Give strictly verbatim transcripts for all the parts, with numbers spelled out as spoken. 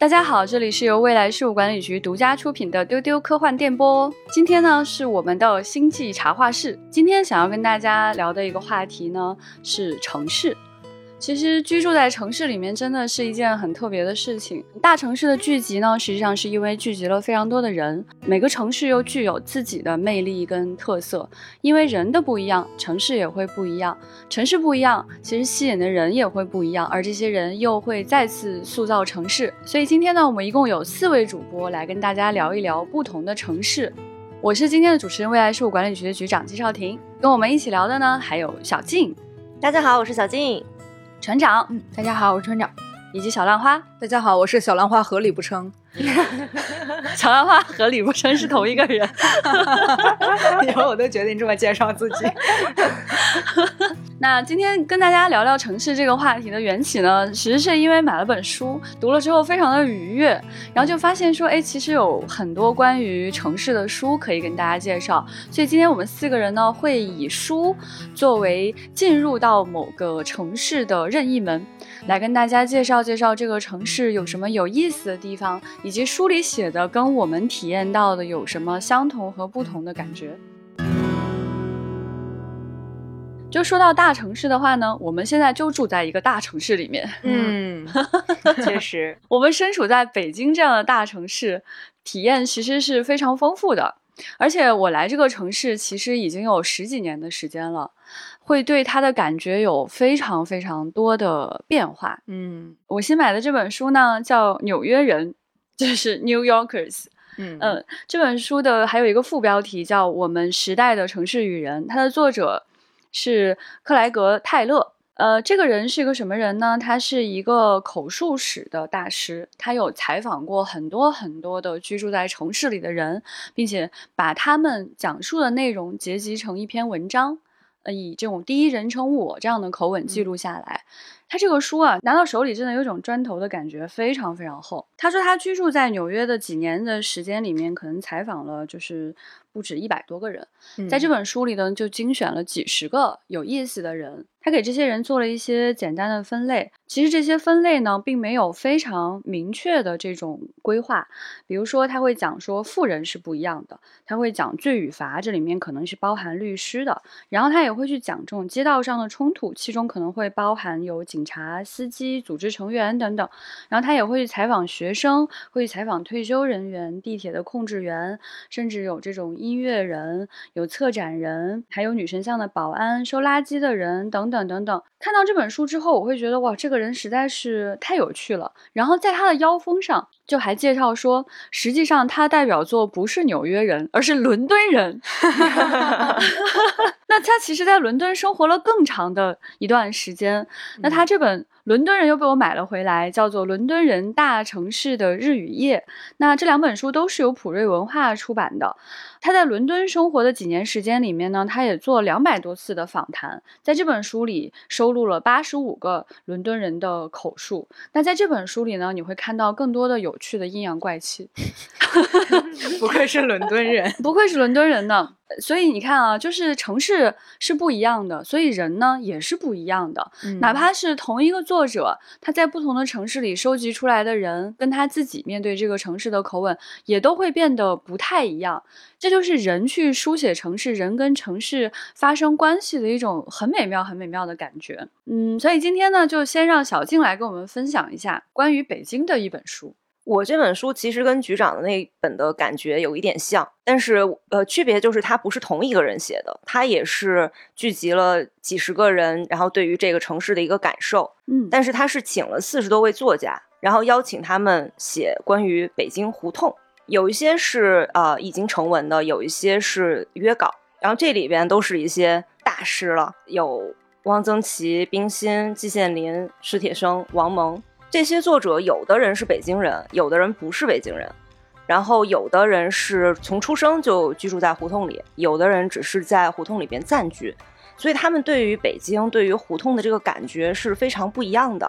大家好，这里是由未来事务管理局独家出品的丢丢科幻电波哦。今天呢是我们的星际茶话室，今天想要跟大家聊的一个话题呢是城市。其实居住在城市里面真的是一件很特别的事情。大城市的聚集呢，实际上是因为聚集了非常多的人，每个城市又具有自己的魅力跟特色，因为人的不一样，城市也会不一样，城市不一样，其实吸引的人也会不一样，而这些人又会再次塑造城市。所以今天呢，我们一共有四位主播来跟大家聊一聊不同的城市。我是今天的主持人，未来事务管理局的局长季少廷，跟我们一起聊的呢还有小静。大家好，我是小静。船长、嗯、大家好，我是船长。以及小浪花。大家好，我是小浪花合理不称。小浪花合理不称是同一个人。以后我都决定这么介绍自己。那今天跟大家聊聊城市这个话题的缘起呢，其实是因为买了本书，读了之后非常的愉悦，然后就发现说哎，其实有很多关于城市的书可以跟大家介绍。所以今天我们四个人呢会以书作为进入到某个城市的任意门，来跟大家介绍介绍这个城市有什么有意思的地方，以及书里写的跟我们体验到的有什么相同和不同的感觉。就说到大城市的话呢，我们现在就住在一个大城市里面。嗯，确实，我们身处在北京这样的大城市，体验其实是非常丰富的。而且我来这个城市其实已经有十几年的时间了，会对它的感觉有非常非常多的变化。嗯，我新买的这本书呢叫《纽约人》，就是 New Yorkers。嗯, 嗯，这本书的还有一个副标题叫《我们时代的城市与人》，它的作者是克莱格·泰勒。呃，这个人是个什么人呢？他是一个口述史的大师，他有采访过很多很多的居住在城市里的人，并且把他们讲述的内容结集成一篇文章，呃，以这种第一人称我这样的口吻记录下来。嗯，他这个书啊拿到手里真的有一种砖头的感觉，非常非常厚。他说他居住在纽约的几年的时间里面，可能采访了就是不止一百多个人。嗯，在这本书里呢就精选了几十个有意思的人，他给这些人做了一些简单的分类。其实这些分类呢并没有非常明确的这种规划，比如说他会讲说富人是不一样的，他会讲罪与罚，这里面可能是包含律师的，然后他也会去讲这种街道上的冲突，其中可能会包含有警警察、司机、组织成员等等，然后他也会去采访学生，会去采访退休人员、地铁的控制员，甚至有这种音乐人、有策展人，还有女神像的保安、收垃圾的人等等等等。看到这本书之后，我会觉得哇，这个人实在是太有趣了。然后在他的腰封上就还介绍说，实际上他代表作不是纽约人，而是伦敦人。那他其实在伦敦生活了更长的一段时间。那他这本《伦敦人》又被我买了回来，叫做《伦敦人：大城市的日与夜》。那这两本书都是由普瑞文化出版的。他在伦敦生活的几年时间里面呢，他也做两百多次的访谈，在这本书里收录了八十五个伦敦人的口述。那在这本书里呢，你会看到更多的有趣的阴阳怪气。不愧是伦敦人，不愧是伦敦人呢。所以你看啊，就是城市是不一样的，所以人呢也是不一样的。嗯，哪怕是同一个作者，他在不同的城市里收集出来的人，跟他自己面对这个城市的口吻也都会变得不太一样。这就是人去书写城市，人跟城市发生关系的一种很美妙很美妙的感觉。嗯，所以今天呢就先让小静来跟我们分享一下关于北京的一本书。我这本书其实跟局长的那本的感觉有一点像，但是呃，区别就是它不是同一个人写的，它也是聚集了几十个人，然后对于这个城市的一个感受。嗯，但是它是请了四十多位作家，然后邀请他们写关于北京胡同，有一些是呃已经成文的，有一些是约稿，然后这里边都是一些大师了，有汪曾祺、冰心、季羡林、史铁生、王蒙。这些作者有的人是北京人，有的人不是北京人，然后有的人是从出生就居住在胡同里，有的人只是在胡同里边暂居，所以他们对于北京对于胡同的这个感觉是非常不一样的。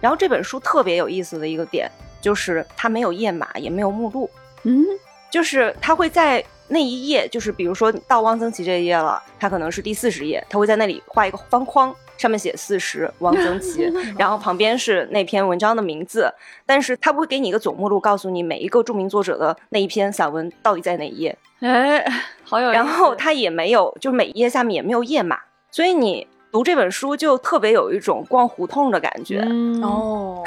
然后这本书特别有意思的一个点就是它没有页码也没有目录。嗯，就是它会在那一页就是比如说到汪曾祺这一页了，他可能是第四十页，他会在那里画一个方框，上面写四十汪曾祺，然后旁边是那篇文章的名字，但是他不会给你一个总目录，告诉你每一个著名作者的那一篇散文到底在哪一页。哎，好有意思。然后他也没有，就每一页下面也没有页码，所以你读这本书就特别有一种逛胡同的感觉。嗯、哦，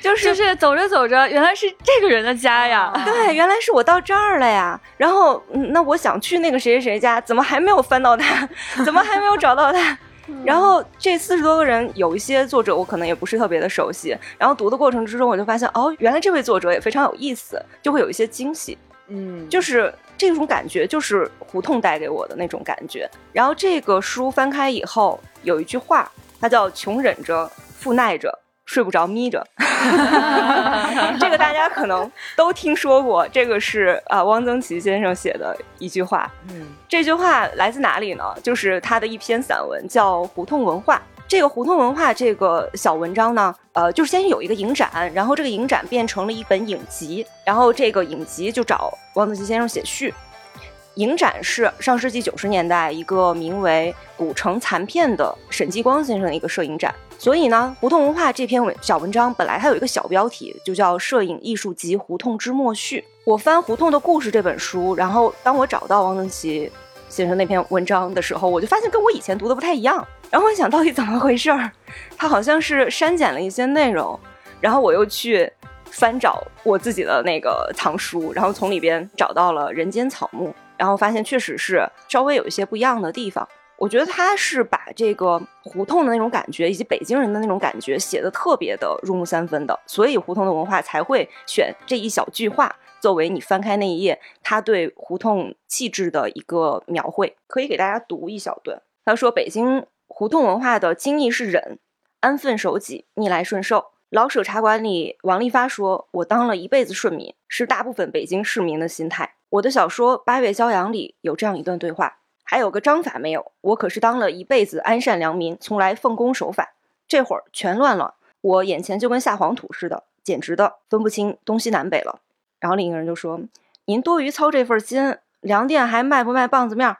就是就是走着走着，原来是这个人的家呀。哦、对，原来是我到这儿了呀。然后、嗯、那我想去那个谁谁谁家，怎么还没有翻到他？怎么还没有找到他？然后这四十多个人有一些作者我可能也不是特别的熟悉，然后读的过程之中我就发现哦，原来这位作者也非常有意思，就会有一些惊喜。嗯，就是这种感觉就是胡同带给我的那种感觉。然后这个书翻开以后有一句话，它叫穷忍着，富耐着，睡不着眯着。这个大家可能都听说过，这个是、呃、汪曾祺先生写的一句话。嗯，这句话来自哪里呢？就是他的一篇散文叫《胡同文化》。这个《胡同文化》这个小文章呢，呃，就是先有一个影展，然后这个影展变成了一本影集，然后这个影集就找汪曾祺先生写序。影展是上世纪九十年代一个名为《古城残片》的沈继光先生的一个摄影展，所以呢，《胡同文化》这篇小文章本来它有一个小标题，就叫《摄影艺术集胡同之末序》。我翻《胡同的故事》这本书，然后当我找到汪曾祺先生那篇文章的时候，我就发现跟我以前读的不太一样，然后我想到底怎么回事儿，他好像是删减了一些内容，然后我又去翻找我自己的那个藏书，然后从里边找到了《人间草木》。然后发现确实是稍微有一些不一样的地方，我觉得他是把这个胡同的那种感觉以及北京人的那种感觉写得特别的入木三分的，所以胡同的文化才会选这一小句话作为你翻开那一页他对胡同气质的一个描绘。可以给大家读一小段。他说，北京胡同文化的精义是忍，安分守己，逆来顺受。老舍茶馆里王利发说，我当了一辈子顺民，是大部分北京市民的心态。我的小说《八月骄阳》里有这样一段对话，还有个章法没有，我可是当了一辈子安善良民，从来奉公守法，这会儿全乱了，我眼前就跟下黄土似的，简直的分不清东西南北了。然后另一个人就说，您多余操这份心，粮店还卖不卖棒子面？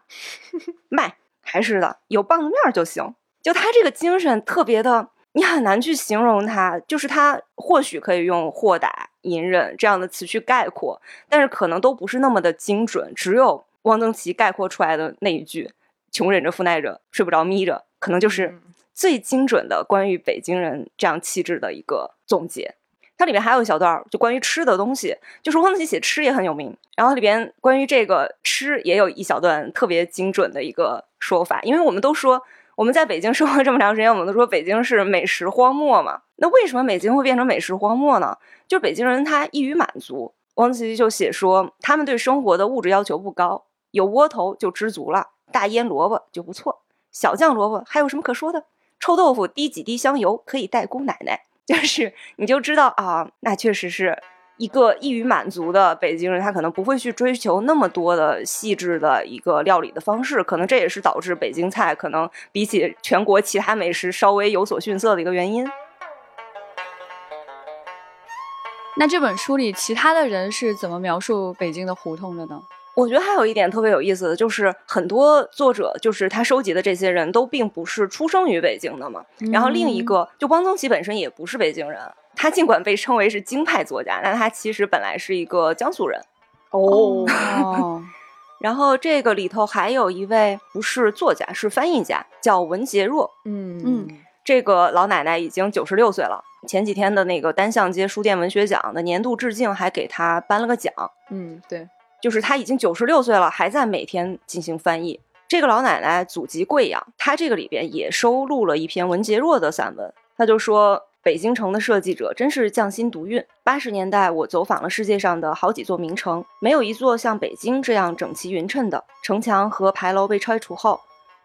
卖，还是的，有棒子面就行。就他这个精神特别的，你很难去形容他，就是他或许可以用豁达、隐忍这样的词去概括，但是可能都不是那么的精准，只有汪曾祺概括出来的那一句穷忍着，富耐着，睡不着眯着，可能就是最精准的关于北京人这样气质的一个总结。它里面还有一小段就关于吃的东西，就是汪曾祺写吃也很有名，然后里边关于这个吃也有一小段特别精准的一个说法。因为我们都说我们在北京生活这么长时间，我们都说北京是美食荒漠嘛，那为什么北京会变成美食荒漠呢？就是北京人他易于满足。汪曾祺就写说，他们对生活的物质要求不高，有窝头就知足了，大腌萝卜就不错，小酱萝卜还有什么可说的，臭豆腐滴几滴香油可以带姑奶奶。就是你就知道啊，那确实是一个易于满足的北京人，他可能不会去追求那么多的细致的一个料理的方式，可能这也是导致北京菜可能比起全国其他美食稍微有所逊色的一个原因。那这本书里其他的人是怎么描述北京的胡同的呢？我觉得还有一点特别有意思的，就是很多作者就是他收集的这些人都并不是出生于北京的嘛。嗯、然后另一个就汪曾祺本身也不是北京人，他尽管被称为是京派作家，但他其实本来是一个江苏人。哦，然后这个里头还有一位不是作家，是翻译家，叫文洁若。嗯嗯，这个老奶奶已经九十六岁了。前几天的那个单向街书店文学奖的年度致敬，还给他颁了个奖。嗯，对，就是他已经九十六岁了，还在每天进行翻译。这个老奶奶祖籍贵阳，她这个里边也收录了一篇文洁若的散文。她就说，北京城的设计者真是匠心独运。八十年代我走访了世界上的好几座名城，没有一座像北京这样整齐匀称的。城墙和牌楼被拆除后，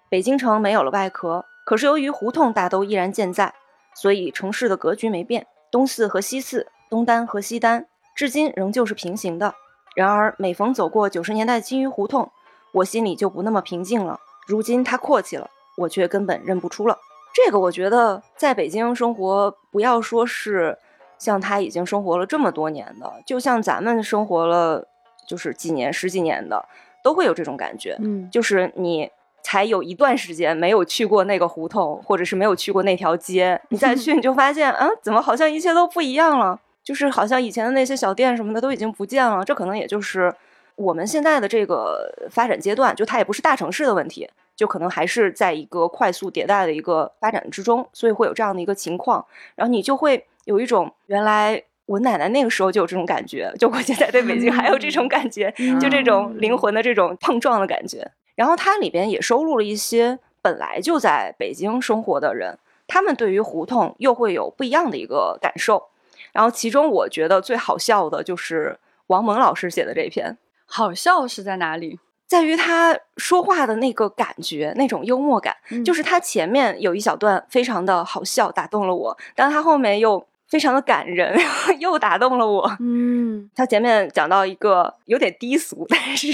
北京城没有了外壳，可是由于胡同大都依然健在，所以城市的格局没变，东四和西四，东单和西单，至今仍旧是平行的。然而每逢走过九十年代金鱼胡同，我心里就不那么平静了。如今它阔气了，我却根本认不出了。这个我觉得在北京生活，不要说是像他已经生活了这么多年的，就像咱们生活了就是几年十几年的都会有这种感觉，嗯，就是你才有一段时间没有去过那个胡同或者是没有去过那条街，你再去你就发现嗯，怎么好像一切都不一样了，就是好像以前的那些小店什么的都已经不见了。这可能也就是我们现在的这个发展阶段，就它也不是大城市的问题，就可能还是在一个快速迭代的一个发展之中，所以会有这样的一个情况。然后你就会有一种原来我奶奶那个时候就有这种感觉，就我现在对北京还有这种感觉，就这种灵魂的这种碰撞的感觉。然后它里边也收录了一些本来就在北京生活的人，他们对于胡同又会有不一样的一个感受。然后其中我觉得最好笑的就是王蒙老师写的这篇。好笑是在哪里？在于他说话的那个感觉，那种幽默感、嗯、就是他前面有一小段非常的好笑打动了我，但他后面又非常的感人又打动了我。嗯，他前面讲到一个有点低俗但是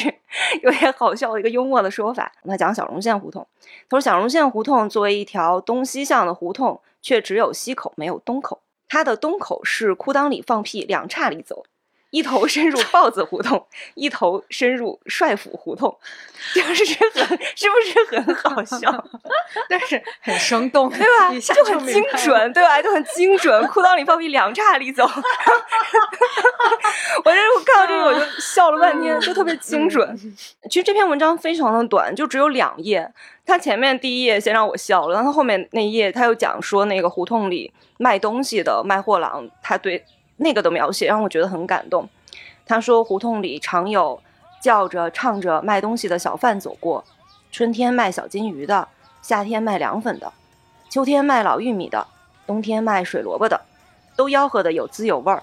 有点好笑的一个幽默的说法，他讲小龙县胡同，他说小龙县胡同作为一条东西向的胡同，却只有西口没有东口，他的东口是裤裆里放屁两岔里走，一头深入豹子胡同，一头深入帅府胡同，就是很是不是很好笑？但是很生动，对吧？就很精准，对吧？就很精准。裤裆里放屁两岔里走，我这我看到这个我就笑了半天，就特别精准。其实这篇文章非常的短，就只有两页。他前面第一页先让我笑了，然后后面那一页他又讲说那个胡同里卖东西的卖货郎，他对。那个的描写让我觉得很感动。他说胡同里常有叫着唱着卖东西的小贩走过，春天卖小金鱼的，夏天卖凉粉的，秋天卖老玉米的，冬天卖水萝卜的，都吆喝的有滋有味儿。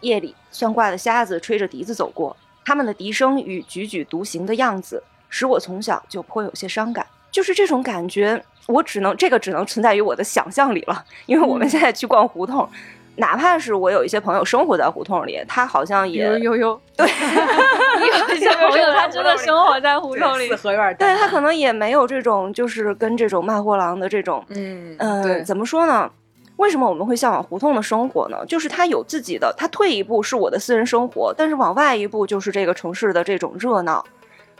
夜里算卦的瞎子吹着笛子走过，他们的笛声与踽踽独行的样子使我从小就颇有些伤感。就是这种感觉，我只能这个只能存在于我的想象里了，因为我们现在去逛胡同，哪怕是我有一些朋友生活在胡同里，他好像也有有有对有一些朋友他真的生活在胡同里四合院，对，他可能也没有这种就是跟这种卖货郎的这种嗯、呃、怎么说呢，为什么我们会向往胡同的生活呢？就是他有自己的，他退一步是我的私人生活，但是往外一步就是这个城市的这种热闹，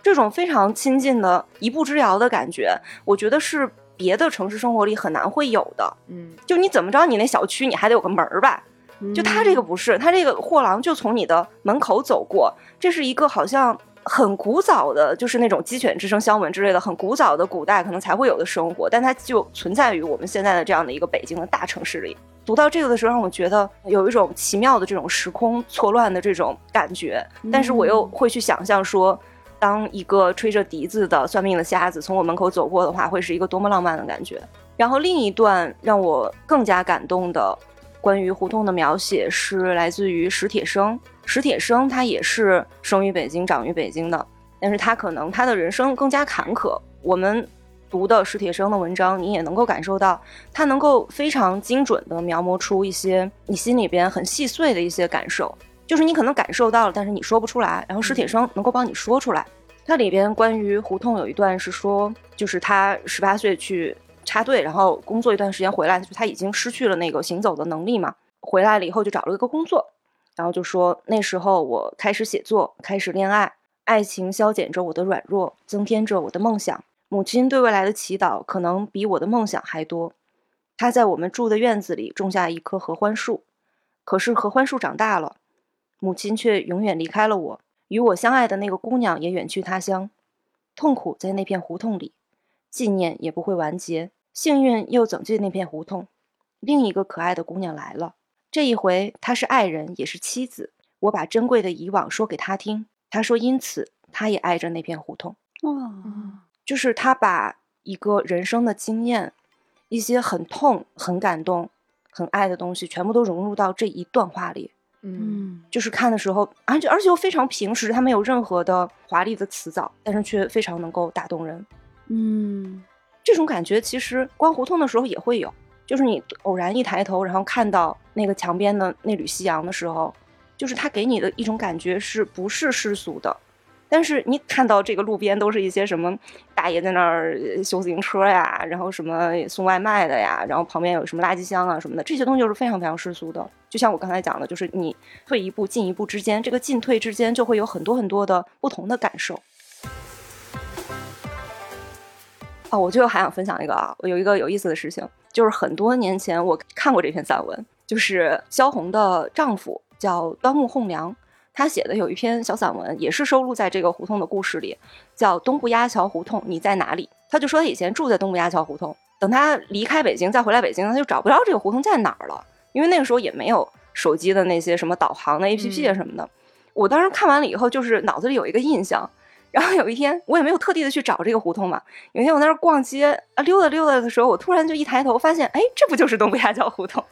这种非常亲近的一步之遥的感觉，我觉得是别的城市生活里很难会有的。嗯，就你怎么着你那小区你还得有个门儿吧、嗯、就他这个不是，他这个货郎就从你的门口走过，这是一个好像很古早的，就是那种鸡犬之声相闻之类的，很古早的古代可能才会有的生活，但它就存在于我们现在的这样的一个北京的大城市里。读到这个的时候让我觉得有一种奇妙的这种时空错乱的这种感觉，但是我又会去想象说、嗯当一个吹着笛子的算命的瞎子从我门口走过的话，会是一个多么浪漫的感觉。然后另一段让我更加感动的关于胡同的描写是来自于史铁生。史铁生他也是生于北京长于北京的，但是他可能他的人生更加坎坷。我们读的史铁生的文章，你也能够感受到他能够非常精准的描摹出一些你心里边很细碎的一些感受，就是你可能感受到了但是你说不出来，然后史铁生能够帮你说出来。它里边关于胡同有一段是说，就是他十八岁去插队，然后工作一段时间回来，他已经失去了那个行走的能力嘛，回来了以后就找了一个工作，然后就说那时候我开始写作，开始恋爱，爱情消减着我的软弱，增添着我的梦想，母亲对未来的祈祷可能比我的梦想还多。他在我们住的院子里种下一棵合欢树，可是合欢树长大了，母亲却永远离开了我，与我相爱的那个姑娘也远去他乡，痛苦在那片胡同里，纪念也不会完结，幸运又走进那片胡同，另一个可爱的姑娘来了，这一回她是爱人也是妻子，我把珍贵的以往说给她听，她说因此她也爱着那片胡同。哇，就是她把一个人生的经验，一些很痛很感动很爱的东西全部都融入到这一段话里。嗯，就是看的时候，而且而且又非常平实，他没有任何的华丽的辞藻，但是却非常能够打动人。嗯，这种感觉其实逛胡同的时候也会有，就是你偶然一抬头，然后看到那个墙边的那缕夕阳的时候，就是它给你的一种感觉是不是世俗的？但是你看到这个路边都是一些什么大爷在那儿修自行车呀，然后什么送外卖的呀，然后旁边有什么垃圾箱啊什么的，这些东西就是非常非常世俗的。就像我刚才讲的，就是你退一步进一步之间，这个进退之间就会有很多很多的不同的感受。哦，我最后还想分享一个啊，我有一个有意思的事情，就是很多年前我看过这篇散文，就是萧红的丈夫叫端木蕻良，他写的有一篇小散文，也是收录在这个胡同的故事里，叫《东部鸦桥胡同你在哪里》。他就说他以前住在东部鸦桥胡同，等他离开北京再回来北京，他就找不着这个胡同在哪儿了，因为那个时候也没有手机的那些什么导航的 A P P 什么的、嗯、我当时看完了以后就是脑子里有一个印象，然后有一天我也没有特地的去找这个胡同嘛，有一天我在那逛街啊溜达溜达的时候，我突然就一抬头发现，哎，这不就是东部鸦桥胡同，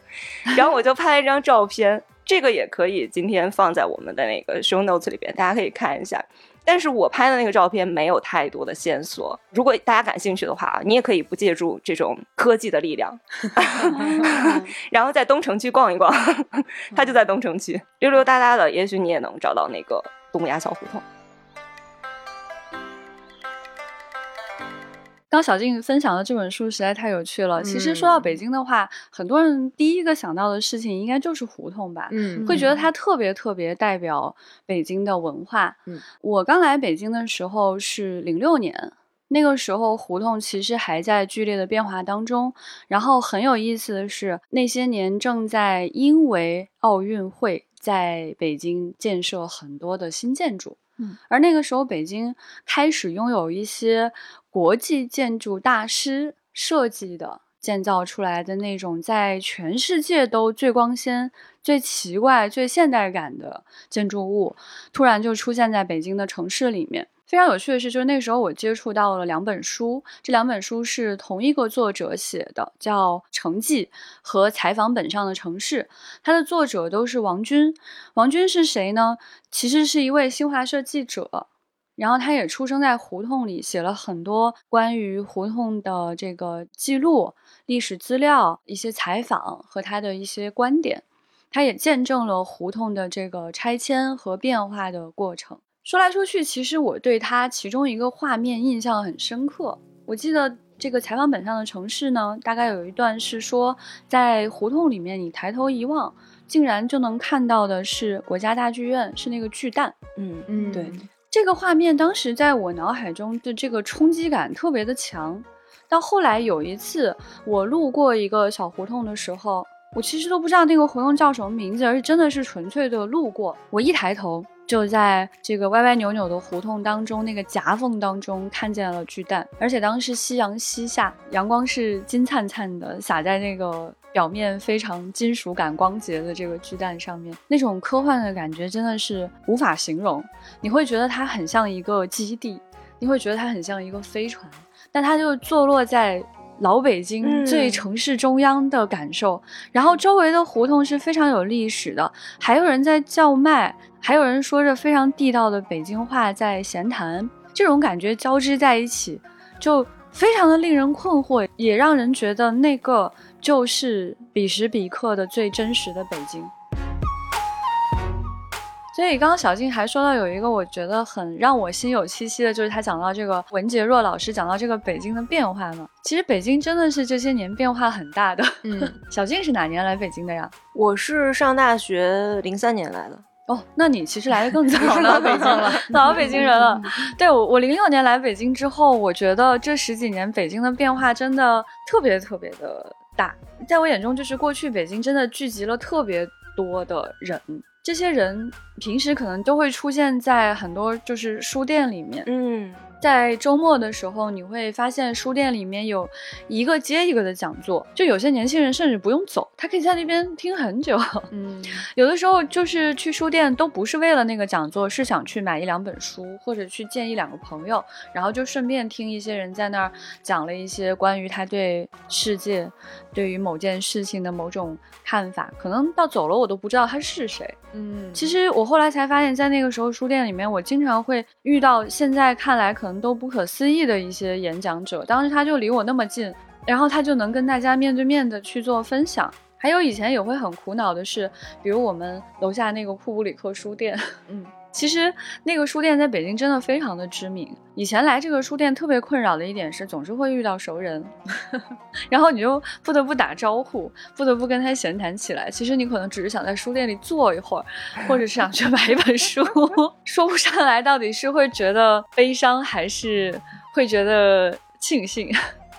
然后我就拍了一张照片这个也可以今天放在我们的那个 show notes 里边，大家可以看一下。但是我拍的那个照片没有太多的线索，如果大家感兴趣的话，你也可以不借助这种科技的力量然后在东城区逛一逛他就在东城区溜溜达达的，也许你也能找到那个东部鸦桥胡同。刚小静分享的这本书实在太有趣了。其实说到北京的话、嗯、很多人第一个想到的事情应该就是胡同吧、嗯、会觉得它特别特别代表北京的文化、嗯、我刚来北京的时候是零六年，那个时候胡同其实还在剧烈的变化当中，然后很有意思的是那些年正在因为奥运会在北京建设很多的新建筑，而那个时候北京开始拥有一些国际建筑大师设计的建造出来的那种在全世界都最光鲜最奇怪最现代感的建筑物突然就出现在北京的城市里面。非常有趣的是，就是那时候我接触到了两本书，这两本书是同一个作者写的，叫《城记》和《采访本上的城市》，它的作者都是王军。王军是谁呢？其实是一位新华社记者，然后他也出生在胡同里，写了很多关于胡同的这个记录、历史资料、一些采访和他的一些观点。他也见证了胡同的这个拆迁和变化的过程。说来说去，其实我对他其中一个画面印象很深刻。我记得这个采访本上的城市呢，大概有一段是说，在胡同里面你抬头一望，竟然就能看到的是国家大剧院，是那个巨蛋。嗯嗯，对，这个画面当时在我脑海中的这个冲击感特别的强。到后来有一次我路过一个小胡同的时候，我其实都不知道那个胡同叫什么名字，而且真的是纯粹的路过，我一抬头就在这个歪歪扭扭的胡同当中那个夹缝当中看见了巨蛋。而且当时夕阳西下，阳光是金灿灿的洒在那个表面非常金属感光洁的这个巨蛋上面，那种科幻的感觉真的是无法形容。你会觉得它很像一个基地，你会觉得它很像一个飞船，但它就坐落在老北京最城市中央的感受、嗯、然后周围的胡同是非常有历史的，还有人在叫卖，还有人说着非常地道的北京话在闲谈，这种感觉交织在一起，就非常的令人困惑，也让人觉得那个就是彼时彼刻的最真实的北京。所以刚刚小静还说到有一个我觉得很让我心有戚戚的，就是他讲到这个文杰若老师讲到这个北京的变化嘛，其实北京真的是这些年变化很大的。嗯，小静是哪年来北京的呀？我是上大学零三年来的。哦，那你其实来的更早了，北京了，老北京人了。对，我我零六年来北京之后，我觉得这十几年北京的变化真的特别特别的大，在我眼中就是过去北京真的聚集了特别多的人。这些人平时可能都会出现在很多就是书店里面，嗯，在周末的时候你会发现书店里面有一个接一个的讲座，就有些年轻人甚至不用走，他可以在那边听很久。嗯，有的时候就是去书店都不是为了那个讲座，是想去买一两本书或者去见一两个朋友，然后就顺便听一些人在那儿讲了一些关于他对世界对于某件事情的某种看法，可能到走了我都不知道他是谁。嗯，其实我后来才发现，在那个时候书店里面我经常会遇到现在看来可能都不可思议的一些演讲者，当时他就离我那么近，然后他就能跟大家面对面的去做分享。还有以前也会很苦恼的是，比如我们楼下那个库布里克书店，嗯，其实那个书店在北京真的非常的知名。以前来这个书店特别困扰的一点是，总是会遇到熟人，然后你就不得不打招呼，不得不跟他闲谈起来。其实你可能只是想在书店里坐一会儿，或者是想去买一本书，说不上来到底是会觉得悲伤，还是会觉得庆幸。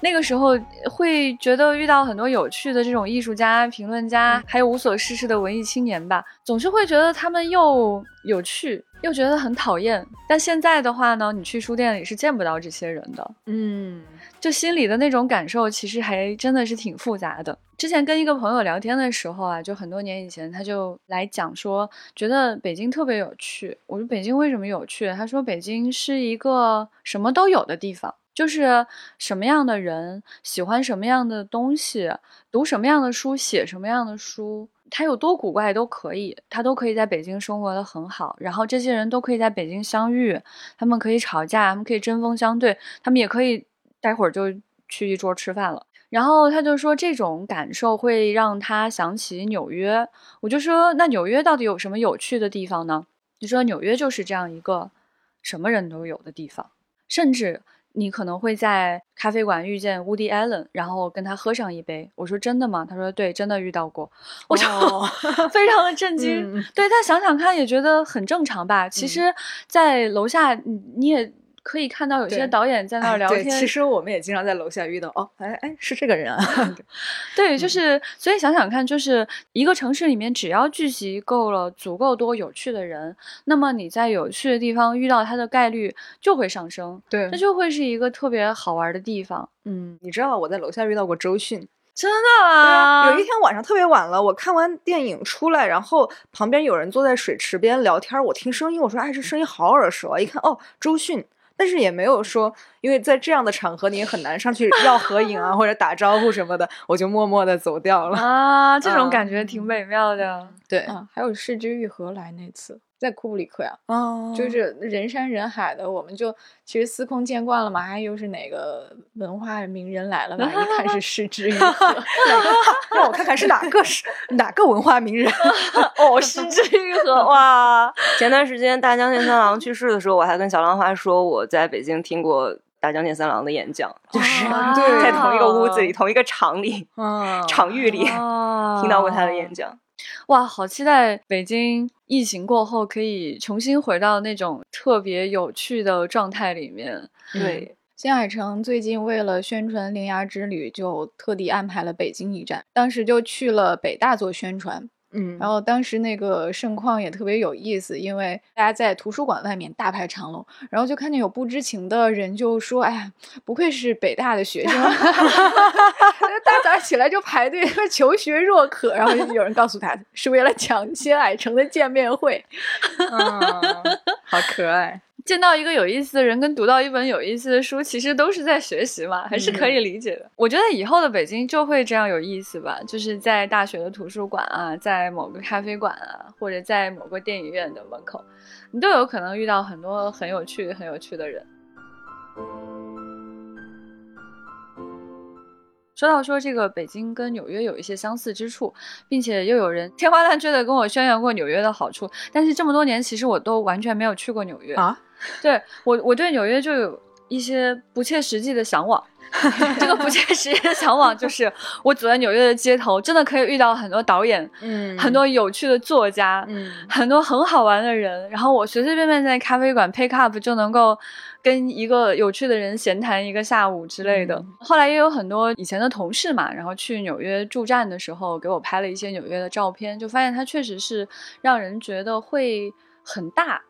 那个时候会觉得遇到很多有趣的这种艺术家、评论家，还有无所事事的文艺青年吧，总是会觉得他们又有趣又觉得很讨厌。但现在的话呢，你去书店里是见不到这些人的，嗯，就心里的那种感受其实还真的是挺复杂的。之前跟一个朋友聊天的时候啊，就很多年以前，他就来讲说觉得北京特别有趣。我说北京为什么有趣？他说北京是一个什么都有的地方，就是什么样的人喜欢什么样的东西，读什么样的书，写什么样的书，他有多古怪都可以，他都可以在北京生活得很好，然后这些人都可以在北京相遇，他们可以吵架，他们可以针锋相对，他们也可以待会儿就去一桌吃饭了。然后他就说这种感受会让他想起纽约。我就说那纽约到底有什么有趣的地方呢？你说纽约就是这样一个什么人都有的地方，甚至你可能会在咖啡馆遇见 Woody Allen， 然后跟他喝上一杯。我说真的吗？他说对，真的遇到过。我就、oh. 非常的震惊。嗯、对，但想想看也觉得很正常吧。其实在楼下你也可以看到有些导演在那儿聊天。对，其实我们也经常在楼下遇到，哦，哎哎，是这个人啊。对，就是所以想想看，就是一个城市里面只要聚集够了足够多有趣的人，那么你在有趣的地方遇到他的概率就会上升。对，这就会是一个特别好玩的地方。嗯，你知道我在楼下遇到过周迅。真的啊！对啊，有一天晚上特别晚了，我看完电影出来，然后旁边有人坐在水池边聊天，我听声音，我说哎，这声音好耳熟啊！一看哦，周迅。但是也没有说，因为在这样的场合你也很难上去要合影啊，或者打招呼什么的，我就默默的走掉了啊。这种感觉挺美妙的。嗯、对、啊，还有视之愈合来那次，在库布里克呀、啊，哦，就是人山人海的，我们就其实司空见惯了嘛，哎，又是哪个文化名人来了吧？一看是视之愈合，让我看看是哪个是哪个文化名人。哦，视之愈合哇！前段时间大江健三郎去世的时候，我还跟小浪花说我在北京听过大江健三郎的演讲，就是在同一个屋子里、同一个场里、场域里听到过他的演讲。哇，好期待北京疫情过后可以重新回到那种特别有趣的状态里面。对。新海诚最近为了宣传铃芽之旅，就特地安排了北京一站，当时就去了北大做宣传。嗯，然后当时那个盛况也特别有意思，因为大家在图书馆外面大排长龙，然后就看见有不知情的人就说：“哎呀，不愧是北大的学生，大早起来就排队求学若渴。”然后有人告诉他是为了抢新海诚的见面会。嗯，好可爱。见到一个有意思的人跟读到一本有意思的书，其实都是在学习嘛，还是可以理解的。嗯、我觉得以后的北京就会这样有意思吧，就是在大学的图书馆啊，在某个咖啡馆啊，或者在某个电影院的门口，你都有可能遇到很多很有趣很有趣的人。说到说这个北京跟纽约有一些相似之处，并且又有人天花乱坠的跟我宣扬过纽约的好处，但是这么多年其实我都完全没有去过纽约啊。对，我我对纽约就有一些不切实际的向往。这个不切实际的向往就是我走在纽约的街头，真的可以遇到很多导演，嗯，很多有趣的作家，嗯，很多很好玩的人，然后我随随便便在咖啡馆 pick up 就能够跟一个有趣的人闲谈一个下午之类的。嗯、后来也有很多以前的同事嘛，然后去纽约驻站的时候给我拍了一些纽约的照片，就发现它确实是让人觉得会很大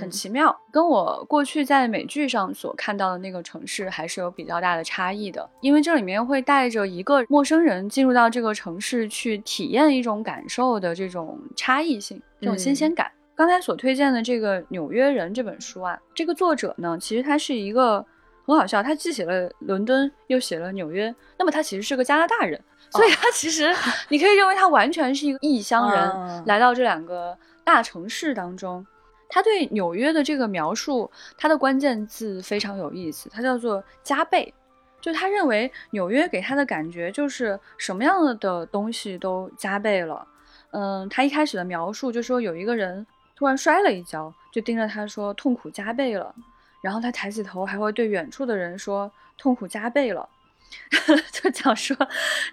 很奇妙，跟我过去在美剧上所看到的那个城市还是有比较大的差异的。因为这里面会带着一个陌生人进入到这个城市去体验一种感受的这种差异性，这种新鲜感。嗯、刚才所推荐的这个《纽约人》这本书啊，这个作者呢，其实他是一个很好笑，他既写了伦敦又写了纽约，那么他其实是个加拿大人，所以他其实你可以认为他完全是一个异乡人、哦、来到这两个大城市当中。他对纽约的这个描述，他的关键字非常有意思，它叫做加倍，就他认为纽约给他的感觉就是什么样的东西都加倍了。嗯，他一开始的描述就说有一个人突然摔了一跤，就盯着他说痛苦加倍了，然后他抬起头还会对远处的人说痛苦加倍了就讲说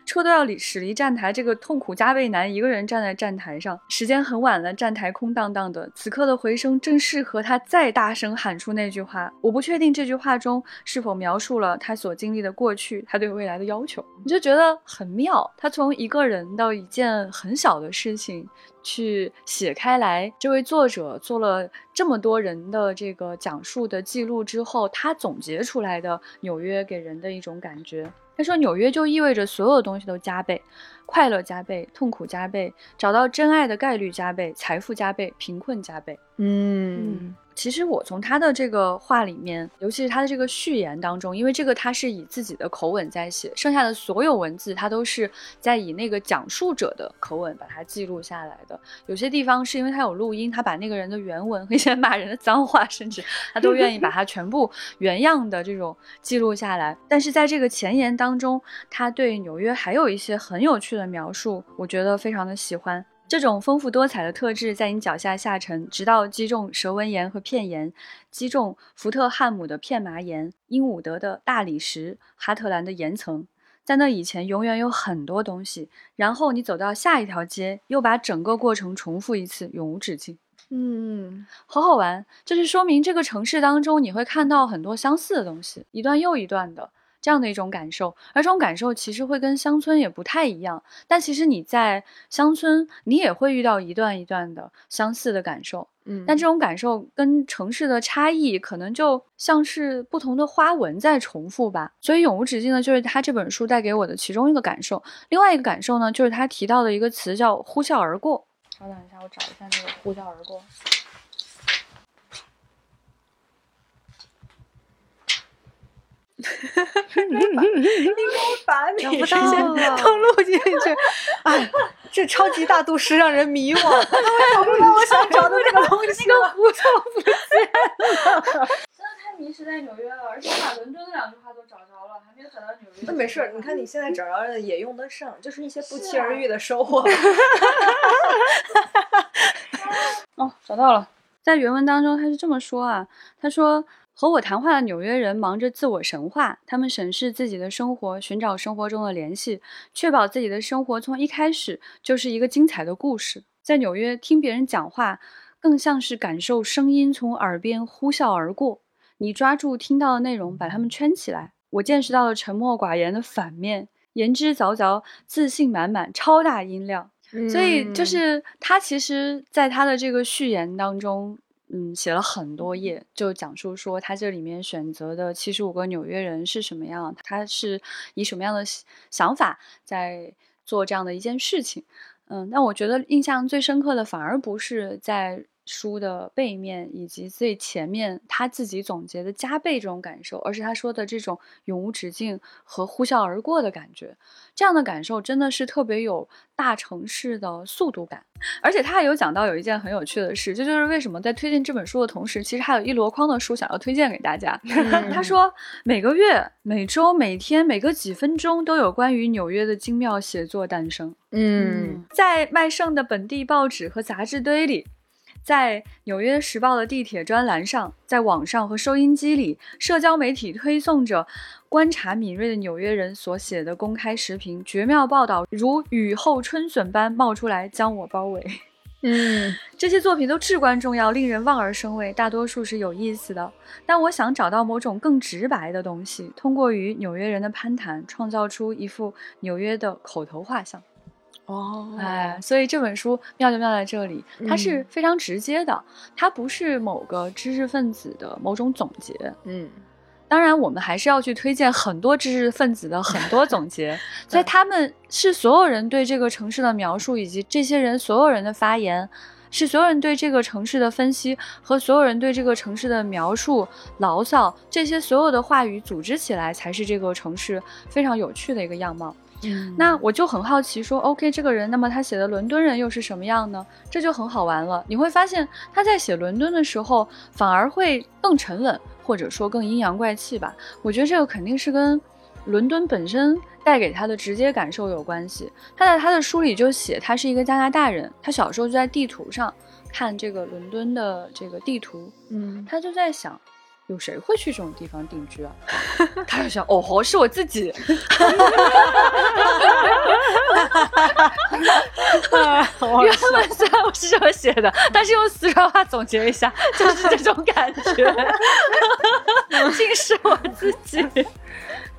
车都要驶离站台，这个痛苦加倍男一个人站在站台上，时间很晚了，站台空荡荡的，此刻的回声正适合他再大声喊出那句话。我不确定这句话中是否描述了他所经历的过去，他对未来的要求。你就觉得很妙，他从一个人到一件很小的事情去写开来。这位作者做了这么多人的这个讲述的记录之后，他总结出来的纽约给人的一种感觉。他说纽约就意味着所有东西都加倍，快乐加倍，痛苦加倍，找到真爱的概率加倍，财富加倍，贫困加倍。 嗯, 嗯其实我从他的这个话里面，尤其是他的这个序言当中，因为这个他是以自己的口吻在写，剩下的所有文字他都是在以那个讲述者的口吻把它记录下来的。有些地方是因为他有录音，他把那个人的原文和一些骂人的脏话，甚至他都愿意把它全部原样的这种记录下来。但是在这个前言当中，他对纽约还有一些很有趣的描述，我觉得非常的喜欢。这种丰富多彩的特质在你脚下下沉，直到击中蛇纹岩和片岩，击中福特汉姆的片麻岩，英伍德的大理石，哈特兰的岩层。在那以前永远有很多东西，然后你走到下一条街，又把整个过程重复一次，永无止境。嗯，好好玩。这是说明这个城市当中你会看到很多相似的东西，一段又一段的这样的一种感受。而这种感受其实会跟乡村也不太一样，但其实你在乡村你也会遇到一段一段的相似的感受。嗯，但这种感受跟城市的差异可能就像是不同的花纹在重复吧。所以永无止境呢，就是他这本书带给我的其中一个感受。另外一个感受呢，就是他提到的一个词叫呼啸而过。稍等一下，我找一下那个呼啸而过。你给我把你都录进去，哎，这超级大度诗让人迷惘。我不知道我想找的那个东西，那个胡笑不见了。真的太迷失在纽约了，而且我把伦敦的两句话都找着了，还没有找到纽约。那没事，你看你现在找着的也用得上，就是一些不期而遇的收获。哦，找到了。在原文当中他是这么说啊，他说和我谈话的纽约人忙着自我神话，他们审视自己的生活，寻找生活中的联系，确保自己的生活从一开始就是一个精彩的故事。在纽约听别人讲话更像是感受声音从耳边呼啸而过，你抓住听到的内容把它们圈起来。我见识到了沉默寡言的反面，言之凿凿，自信满满，超大音量。所以就是他其实在他的这个序言当中嗯，写了很多页，就讲述说他这里面选择的七十五个纽约人是什么样，他是以什么样的想法在做这样的一件事情。嗯，那我觉得印象最深刻的反而不是在书的背面以及最前面他自己总结的加倍这种感受，而是他说的这种永无止境和呼啸而过的感觉。这样的感受真的是特别有大城市的速度感。而且他还有讲到有一件很有趣的事，这就是为什么在推荐这本书的同时其实还有一箩筐的书想要推荐给大家。他说每个月每周每天每个几分钟都有关于纽约的精妙写作诞生。嗯，在卖剩的本地报纸和杂志堆里，在纽约时报的地铁专栏上，在网上和收音机里，社交媒体推送着观察敏锐的纽约人所写的公开时评，绝妙报道如雨后春笋般冒出来将我包围。嗯，这些作品都至关重要，令人望而生畏，大多数是有意思的。但我想找到某种更直白的东西，通过与纽约人的攀谈，创造出一幅纽约的口头画像。哦、oh. 哎，所以这本书妙就妙在这里，它是非常直接的、嗯、它不是某个知识分子的某种总结。嗯，当然我们还是要去推荐很多知识分子的很多总结所以他们是所有人对这个城市的描述，以及这些人所有人的发言，是所有人对这个城市的分析和所有人对这个城市的描述牢骚，这些所有的话语组织起来才是这个城市非常有趣的一个样貌。那我就很好奇说 OK 这个人，那么他写的伦敦人又是什么样呢？这就很好玩了。你会发现他在写伦敦的时候反而会更沉稳，或者说更阴阳怪气吧。我觉得这个肯定是跟伦敦本身带给他的直接感受有关系。他在他的书里就写，他是一个加拿大人，他小时候就在地图上看这个伦敦的这个地图，嗯，他就在想，有谁会去这种地方定居啊？他就想，哦吼，是我自己。原本虽然我是这么写的，但是用四川话总结一下，就是这种感觉，竟是我自己。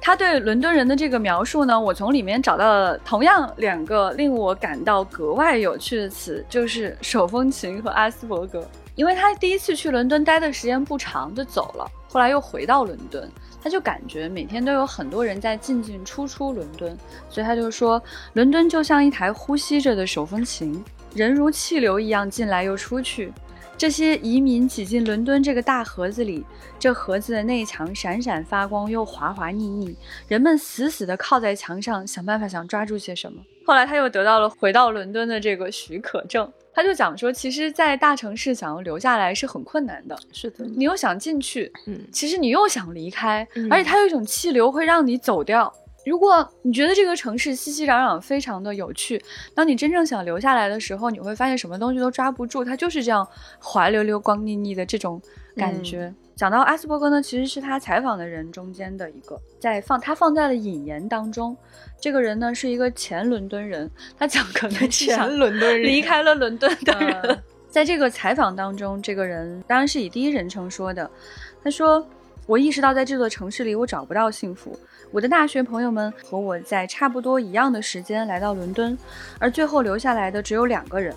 他对伦敦人的这个描述呢，我从里面找到了同样两个令我感到格外有趣的词，就是手风琴和阿斯伯格。因为他第一次去伦敦待的时间不长就走了，后来又回到伦敦，他就感觉每天都有很多人在进进出出伦敦，所以他就说，伦敦就像一台呼吸着的手风琴，人如气流一样进来又出去。这些移民挤进伦敦这个大盒子里，这盒子的内墙闪闪发光又滑滑腻腻，人们死死地靠在墙上，想办法想抓住些什么。后来他又得到了回到伦敦的这个许可证，他就讲说，其实在大城市想要留下来是很困难的，是的，你又想进去，嗯，其实你又想离开，嗯，而且它有一种气流会让你走掉。如果你觉得这个城市熙熙攘攘非常的有趣，当你真正想留下来的时候，你会发现什么东西都抓不住，它就是这样滑溜溜光腻腻的这种感觉，嗯。讲到阿斯伯格呢，其实是他采访的人中间的一个，在放他放在了引言当中。这个人呢是一个前伦敦人，他讲可能是想离开了伦敦的人，嗯，在这个采访当中，这个人当然是以第一人称说的，他说，我意识到在这座城市里我找不到幸福，我的大学朋友们和我在差不多一样的时间来到伦敦，而最后留下来的只有两个人，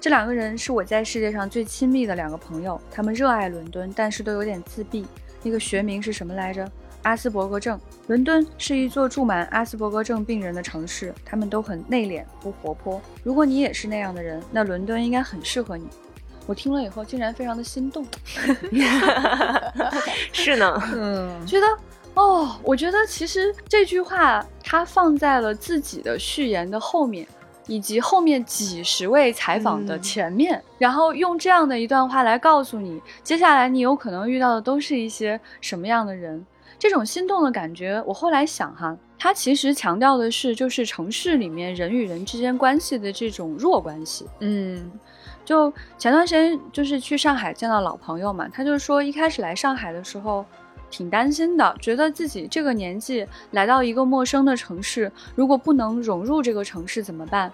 这两个人是我在世界上最亲密的两个朋友，他们热爱伦敦，但是都有点自闭。那个学名是什么来着？阿斯伯格症。伦敦是一座住满阿斯伯格症病人的城市，他们都很内敛不活泼，如果你也是那样的人，那伦敦应该很适合你。我听了以后竟然非常的心动。是呢，嗯，觉得哦，我觉得其实这句话它放在了自己的序言的后面，以及后面几十位采访的前面，嗯，然后用这样的一段话来告诉你，接下来你有可能遇到的都是一些什么样的人。这种心动的感觉，我后来想哈，它其实强调的是就是城市里面人与人之间关系的这种弱关系。嗯，就前段时间就是去上海见到老朋友嘛，他就说一开始来上海的时候挺担心的，觉得自己这个年纪来到一个陌生的城市，如果不能融入这个城市怎么办？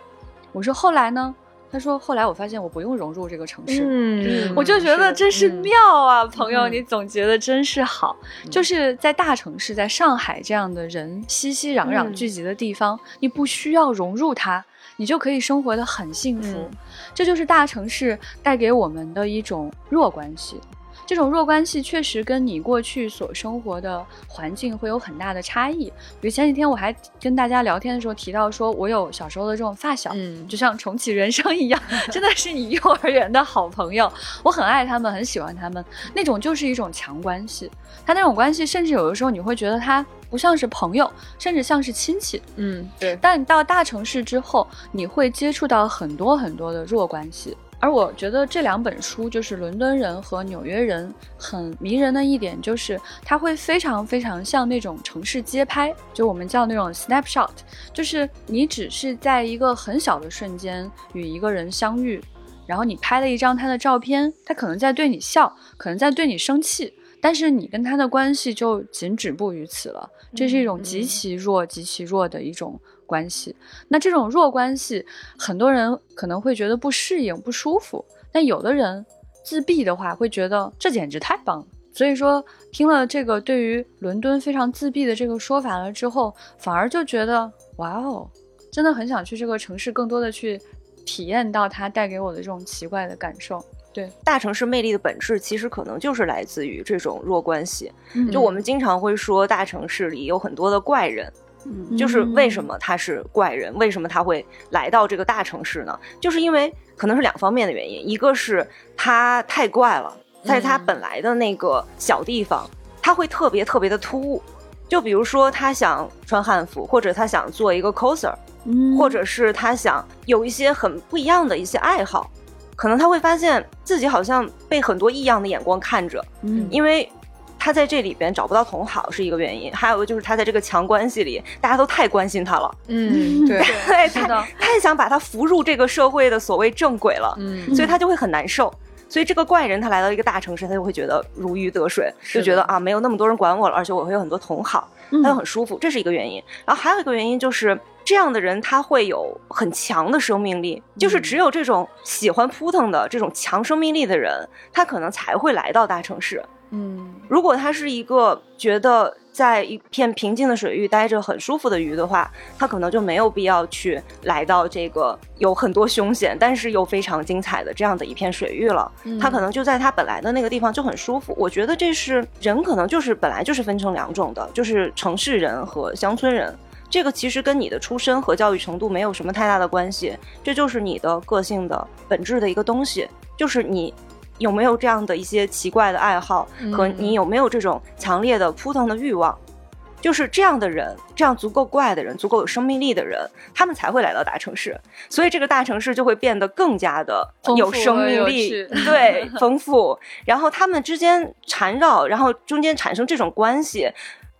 我说后来呢？他说后来我发现我不用融入这个城市，嗯，我就觉得真是妙啊，嗯，朋友，嗯，你总结得真是好，嗯，就是在大城市，在上海这样的人熙熙攘攘聚集的地方，嗯，你不需要融入它，你就可以生活得很幸福，嗯，这就是大城市带给我们的一种弱关系。这种弱关系确实跟你过去所生活的环境会有很大的差异。比如前几天我还跟大家聊天的时候提到说，我有小时候的这种发小，嗯，就像重启人生一样，真的是你幼儿园的好朋友，我很爱他们，很喜欢他们，那种就是一种强关系。他那种关系甚至有的时候你会觉得他不像是朋友，甚至像是亲戚。嗯，对。但你到大城市之后，你会接触到很多很多的弱关系。而我觉得这两本书就是《伦敦人》和《纽约人》很迷人的一点就是它会非常非常像那种城市街拍，就我们叫那种 snapshot， 就是你只是在一个很小的瞬间与一个人相遇，然后你拍了一张他的照片，他可能在对你笑，可能在对你生气，但是你跟他的关系就仅止步于此了，这是一种极其弱极其弱的一种关系。那这种弱关系很多人可能会觉得不适应不舒服，但有的人自闭的话会觉得这简直太棒了。所以说听了这个对于伦敦非常自闭的这个说法了之后，反而就觉得哇哦，真的很想去这个城市更多的去体验到它带给我的这种奇怪的感受。对，大城市魅力的本质其实可能就是来自于这种弱关系，嗯，就我们经常会说大城市里有很多的怪人，嗯，就是为什么他是怪人，为什么他会来到这个大城市呢？就是因为可能是两方面的原因，一个是他太怪了，在他本来的那个小地方，他会特别特别的突兀，就比如说他想穿汉服，或者他想做一个 coser，嗯，或者是他想有一些很不一样的一些爱好，可能他会发现自己好像被很多异样的眼光看着，嗯，因为他在这里边找不到同好是一个原因，还有一个就是他在这个强关系里大家都太关心他了，嗯，对，是的，太想把他扶入这个社会的所谓正轨了，嗯，所以他就会很难受。所以这个怪人他来到一个大城市，他就会觉得如鱼得水，就觉得啊没有那么多人管我了，而且我会有很多同好，他就很舒服、嗯、这是一个原因。然后还有一个原因就是这样的人他会有很强的生命力，就是只有这种喜欢扑腾的这种强生命力的人他可能才会来到大城市。嗯，如果他是一个觉得在一片平静的水域待着很舒服的鱼的话，他可能就没有必要去来到这个有很多凶险但是又非常精彩的这样的一片水域了、嗯、他可能就在他本来的那个地方就很舒服。我觉得这是人可能就是本来就是分成两种的，就是城市人和乡村人，这个其实跟你的出身和教育程度没有什么太大的关系，这就是你的个性的本质的一个东西，就是你有没有这样的一些奇怪的爱好和你有没有这种强烈的扑腾的欲望、嗯、就是这样的人，这样足够怪的人，足够有生命力的人，他们才会来到大城市，所以这个大城市就会变得更加的有生命力，对，丰富然后他们之间缠绕，然后中间产生这种关系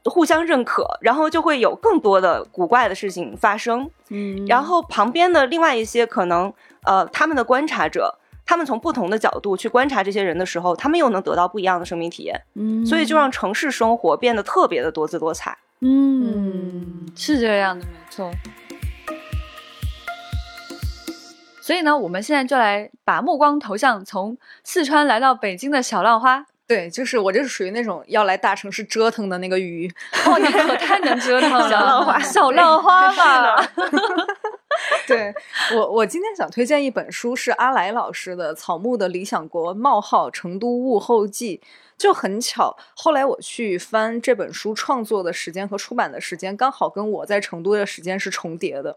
互相认可，然后就会有更多的古怪的事情发生、嗯、然后旁边的另外一些可能呃，他们的观察者，他们从不同的角度去观察这些人的时候，他们又能得到不一样的生命体验、嗯、所以就让城市生活变得特别的多姿多彩。 嗯, 嗯是这样的，没错。所以呢我们现在就来把目光投向从四川来到北京的小浪花。对，就是我就是属于那种要来大城市折腾的那个鱼。哦，你可太能折腾了，小浪花，小浪花嘛。对，我我今天想推荐一本书，是阿来老师的《草木的理想国：冒号成都物候记》。就很巧，后来我去翻这本书创作的时间和出版的时间，刚好跟我在成都的时间是重叠的。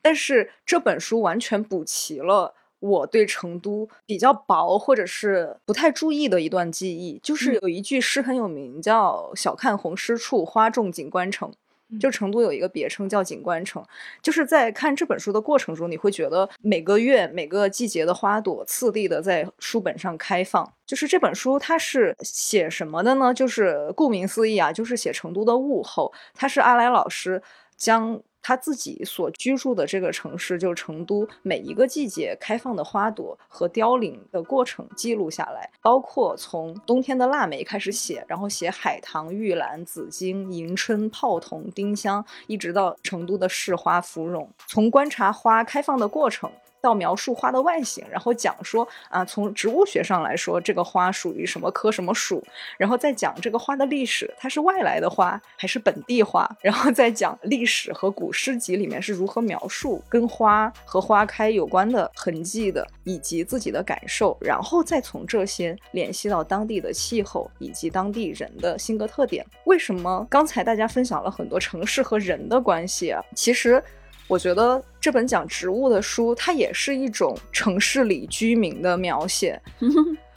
但是这本书完全补齐了我对成都比较薄或者是不太注意的一段记忆，就是有一句诗很有名，叫晓看红湿处，花重锦官城。就成都有一个别称叫锦官城，就是在看这本书的过程中，你会觉得每个月每个季节的花朵次第的在书本上开放。就是这本书它是写什么的呢？就是顾名思义啊，就是写成都的物候。它是阿来老师将他自己所居住的这个城市，就是成都每一个季节开放的花朵和凋零的过程记录下来，包括从冬天的腊梅开始写，然后写海棠、玉兰、紫荆、迎春、泡桐、丁香，一直到成都的市花芙蓉，从观察花开放的过程到描述花的外形，然后讲说啊，从植物学上来说这个花属于什么科什么属，然后再讲这个花的历史，它是外来的花还是本地花，然后再讲历史和古诗集里面是如何描述跟花和花开有关的痕迹的，以及自己的感受，然后再从这些联系到当地的气候以及当地人的性格特点。为什么刚才大家分享了很多城市和人的关系啊？其实我觉得这本讲植物的书，它也是一种城市里居民的描写。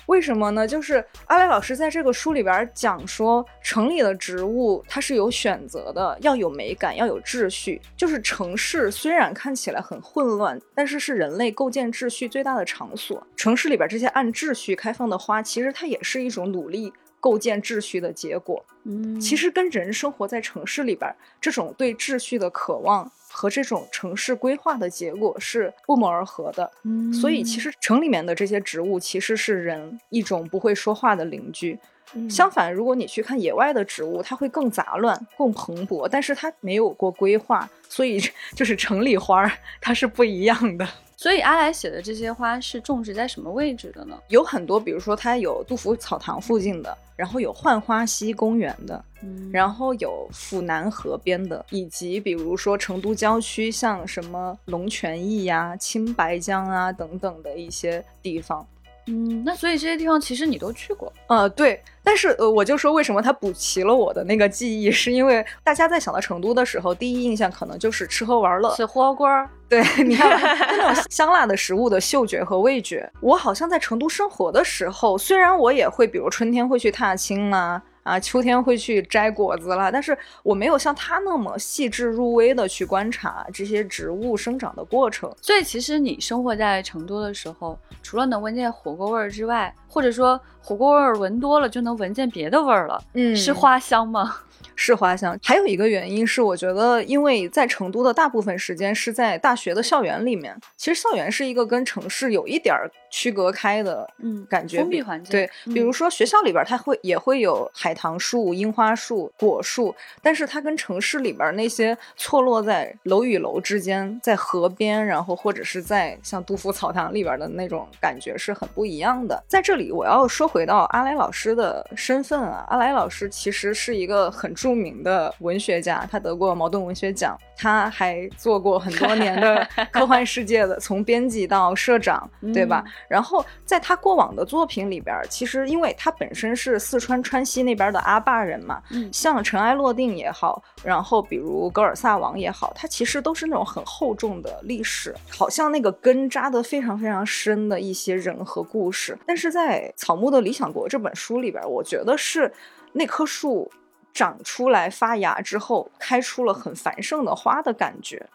为什么呢？就是阿来老师在这个书里边讲说，城里的植物它是有选择的，要有美感，要有秩序。就是城市虽然看起来很混乱，但是是人类构建秩序最大的场所。城市里边这些按秩序开放的花，其实它也是一种努力构建秩序的结果。嗯，其实跟人生活在城市里边这种对秩序的渴望和这种城市规划的结果是不谋而合的。嗯，所以其实城里面的这些植物其实是人一种不会说话的邻居。嗯，相反，如果你去看野外的植物，它会更杂乱更蓬勃，但是它没有过规划，所以就是城里花它是不一样的。所以阿来写的这些花是种植在什么位置的呢？有很多，比如说它有杜甫草堂附近的，然后有浣花溪公园的，嗯，然后有府南河边的，以及比如说成都郊区像什么龙泉驿呀、青白江啊等等的一些地方。嗯，那所以这些地方其实你都去过。呃，对，但是呃，我就说为什么它补齐了我的那个记忆，是因为大家在想到成都的时候，第一印象可能就是吃喝玩乐，吃火锅。对，你看那种香辣的食物的嗅觉和味觉。我好像在成都生活的时候，虽然我也会，比如春天会去踏青啊。啊，秋天会去摘果子啦，但是我没有像他那么细致入微的去观察这些植物生长的过程。所以其实你生活在成都的时候，除了能闻见火锅味之外，或者说火锅味闻多了就能闻见别的味了。嗯，是花香吗？是花香。还有一个原因是我觉得因为在成都的大部分时间是在大学的校园里面，其实校园是一个跟城市有一点区隔开的感觉、嗯、封闭环境。对、嗯、比如说学校里边它会也会有海棠树、樱花树、果树，但是它跟城市里边那些错落在楼与楼之间，在河边，然后或者是在像杜甫草堂里边的那种感觉是很不一样的。在这里我要说回到阿来老师的身份啊，阿来老师其实是一个很著名的文学家，他得过茅盾文学奖，他还做过很多年的科幻世界的从编辑到社长对吧、嗯、然后在他过往的作品里边，其实因为他本身是四川川西那边的阿坝人嘛、嗯、像尘埃落定也好，然后比如格尔萨王也好，他其实都是那种很厚重的历史，好像那个根扎得非常非常深的一些人和故事。但是在草木的理想国这本书里边，我觉得是那棵树长出来发芽之后开出了很繁盛的花的感觉。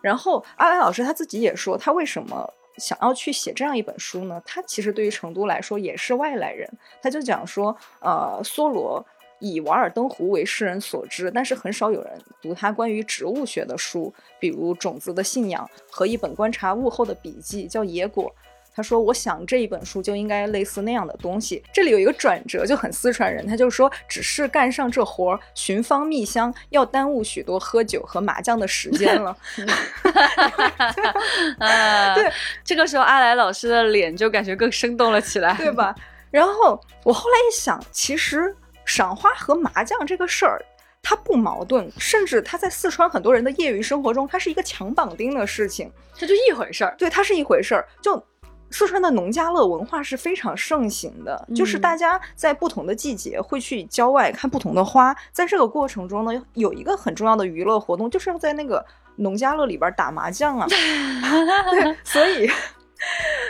然后阿来老师他自己也说，他为什么想要去写这样一本书呢？他其实对于成都来说也是外来人，他就讲说呃，梭罗以瓦尔登湖为世人所知，但是很少有人读他关于植物学的书，比如《种子的信仰》和一本观察物候的笔记叫《野果》。他说我想这一本书就应该类似那样的东西。这里有一个转折就很四川人，他就说只是干上这活寻芳觅香要耽误许多喝酒和麻将的时间了、啊、对，这个时候阿来老师的脸就感觉更生动了起来，对吧？然后我后来一想，其实赏花和麻将这个事儿它不矛盾，甚至它在四川很多人的业余生活中它是一个强绑定的事情，这就一回事儿。对，它是一回事儿。就四川的农家乐文化是非常盛行的、嗯、就是大家在不同的季节会去郊外看不同的花，在这个过程中呢，有一个很重要的娱乐活动就是要在那个农家乐里边打麻将啊对，所以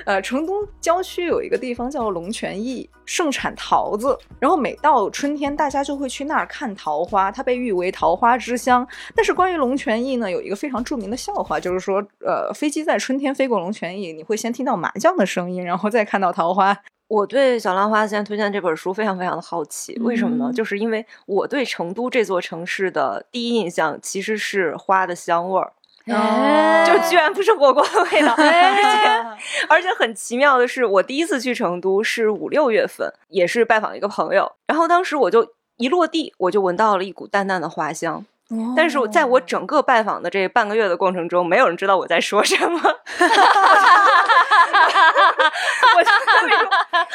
呃，成都郊区有一个地方叫龙泉驿，盛产桃子，然后每到春天大家就会去那儿看桃花，它被誉为桃花之乡。但是关于龙泉驿呢，有一个非常著名的笑话，就是说呃，飞机在春天飞过龙泉驿，你会先听到麻将的声音，然后再看到桃花。我对小浪花现在推荐这本书非常非常的好奇，为什么呢、嗯、就是因为我对成都这座城市的第一印象其实是花的香味儿，Oh, 就居然不是火锅的味道，而且而且很奇妙的是，我第一次去成都是五六月份，也是拜访一个朋友，然后当时我就一落地我就闻到了一股淡淡的花香，但是在我整个拜访的这半个月的过程中，没有人知道我在说什么我就特别说，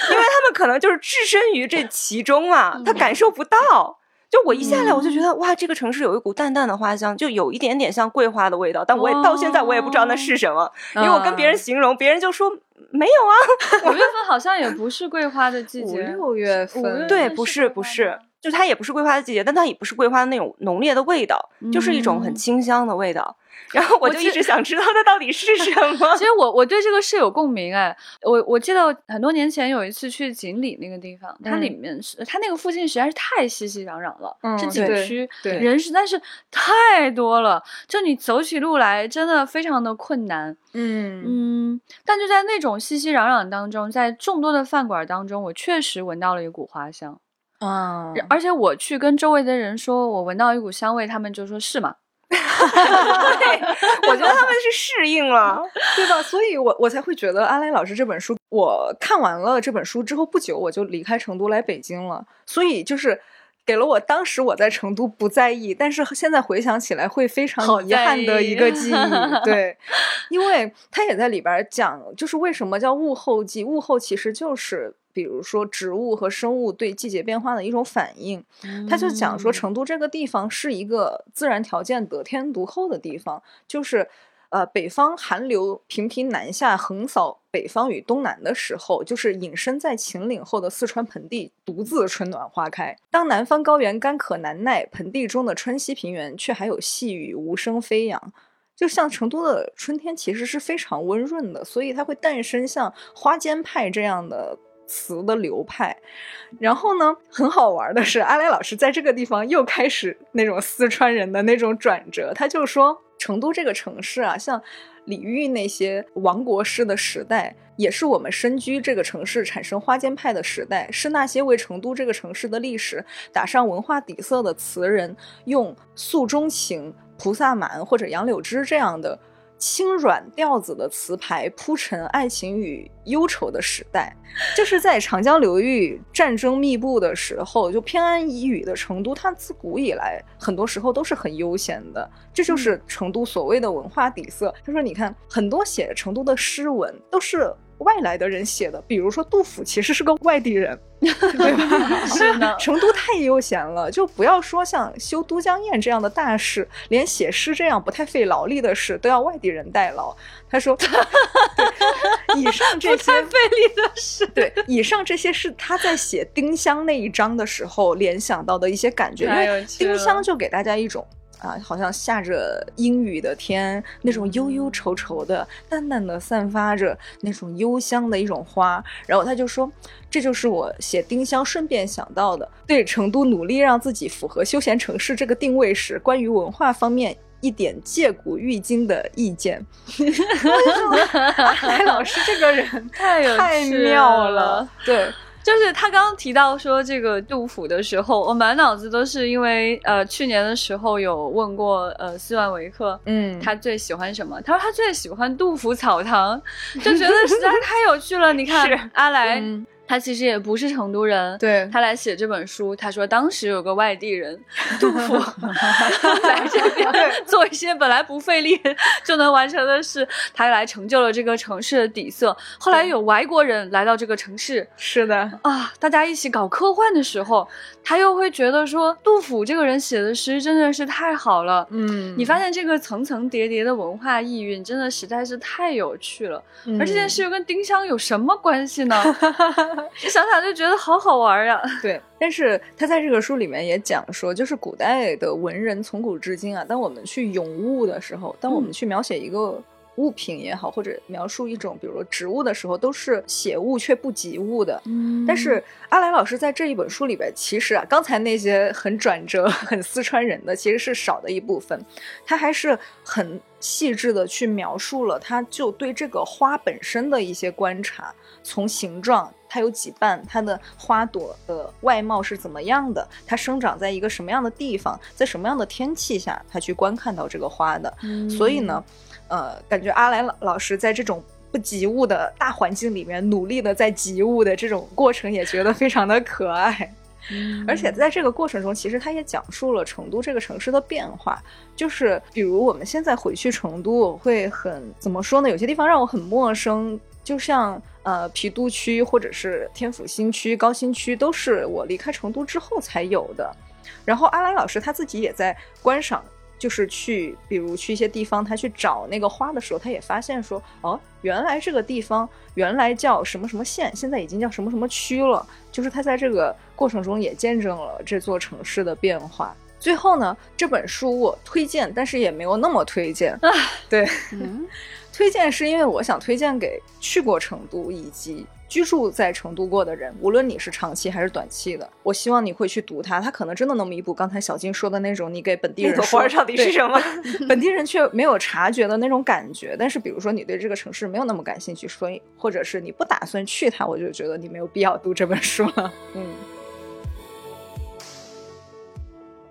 因为他们可能就是置身于这其中嘛，他感受不到。就我一下来我就觉得、嗯、哇，这个城市有一股淡淡的花香，就有一点点像桂花的味道，但我也、哦、到现在我也不知道那是什么、嗯、因为我跟别人形容别人就说没有啊，五月份好像也不是桂花的季节，五六月份对，不是不是，就它也不是桂花的季节，但它也不是桂花的那种浓烈的味道、嗯、就是一种很清香的味道，然后我就一直想知道它到底是什么。其实我我对这个是有共鸣哎，我我记得很多年前有一次去锦里那个地方，它里面是、嗯、它那个附近实在是太熙熙攘攘了，嗯、是景区，人实在是太多了，就你走起路来真的非常的困难。嗯嗯，但就在那种熙熙攘攘当中，在众多的饭馆当中，我确实闻到了一股花香。嗯，而且我去跟周围的人说我闻到一股香味，他们就说是吗？对，我觉得他们是适应了对吧？所以我我才会觉得阿来老师这本书，我看完了这本书之后不久我就离开成都来北京了，所以就是给了我当时我在成都不在意，但是现在回想起来会非常遗憾的一个记忆对，因为他也在里边讲就是为什么叫物候季，物候其实就是比如说植物和生物对季节变化的一种反应。他就讲说成都这个地方是一个自然条件得天独厚的地方，就是呃，北方寒流频频南下横扫北方与东南的时候，就是隐身在秦岭后的四川盆地独自春暖花开，当南方高原干渴难耐，盆地中的川西平原却还有细雨无声飞扬。就像成都的春天其实是非常温润的，所以它会诞生像花间派这样的词的流派。然后呢，很好玩的是，阿来老师在这个地方又开始那种四川人的那种转折，他就说成都这个城市啊，像李煜那些亡国诗的时代，也是我们身居这个城市产生花间派的时代，是那些为成都这个城市的历史打上文化底色的词人，用诉衷情、菩萨蛮或者杨柳枝这样的轻软调子的词牌铺陈爱情与忧愁的时代。就是在长江流域战争密布的时候，就偏安一隅的成都，它自古以来很多时候都是很悠闲的，这就是成都所谓的文化底色。他说你看，很多写成都的诗文都是外来的人写的，比如说杜甫其实是个外地人，对吧？是呢，成都太悠闲了，就不要说像修都江堰这样的大事，连写诗这样不太费劳力的事都要外地人代劳。他说以上这些不太费力的事，对，以上这些是他在写丁香那一章的时候联想到的一些感觉，因为丁香就给大家一种啊，好像下着阴雨的天，那种悠悠愁愁的，淡淡的散发着那种幽香的一种花。然后他就说，这就是我写丁香顺便想到的，对成都努力让自己符合休闲城市这个定位时，关于文化方面一点借古喻今的意见。阿来老师这个人太有太妙了，对。就是他刚刚提到说这个杜甫的时候，我满脑子都是，因为呃去年的时候有问过呃斯万维克，嗯，他最喜欢什么？他说他最喜欢杜甫草堂，就觉得实在太有趣了。你看阿来。嗯，他其实也不是成都人，对，他来写这本书，他说当时有个外地人杜甫来这边做一些本来不费力就能完成的事，他来成就了这个城市的底色。后来有外国人来到这个城市，是的啊，大家一起搞科幻的时候，他又会觉得说杜甫这个人写的诗真的是太好了。嗯，你发现这个层层叠叠的文化意蕴真的实在是太有趣了。嗯，而这件事又跟丁香有什么关系呢？你想想就觉得好好玩呀。对，但是他在这个书里面也讲说，就是古代的文人从古至今啊，当我们去咏物的时候，当我们去描写一个物品也好，或者描述一种比如说植物的时候，都是写物却不及物的。嗯，但是阿来老师在这一本书里边，其实啊，刚才那些很转折很四川人的其实是少的一部分，他还是很细致的去描述了他就对这个花本身的一些观察，从形状，它有几瓣，它的花朵的外貌是怎么样的，它生长在一个什么样的地方，在什么样的天气下，他去观看到这个花的。嗯，所以呢呃，感觉阿来老师在这种不及物的大环境里面努力的在及物的这种过程也觉得非常的可爱。嗯，而且在这个过程中其实他也讲述了成都这个城市的变化，就是比如我们现在回去成都，我会很怎么说呢，有些地方让我很陌生，就像呃郫都区或者是天府新区、高新区，都是我离开成都之后才有的。然后阿来老师他自己也在观赏，就是去比如去一些地方，他去找那个花的时候，他也发现说，哦，原来这个地方原来叫什么什么县，现在已经叫什么什么区了，就是他在这个过程中也见证了这座城市的变化。最后呢，这本书我推荐，但是也没有那么推荐啊。对，嗯，推荐是因为我想推荐给去过成都以及居住在成都过的人，无论你是长期还是短期的，我希望你会去读它，它可能真的能弥补刚才小金说的那种你给本地人说那朵花到底是什么本地人却没有察觉的那种感觉。但是比如说你对这个城市没有那么感兴趣，所以或者是你不打算去它，我就觉得你没有必要读这本书了。嗯，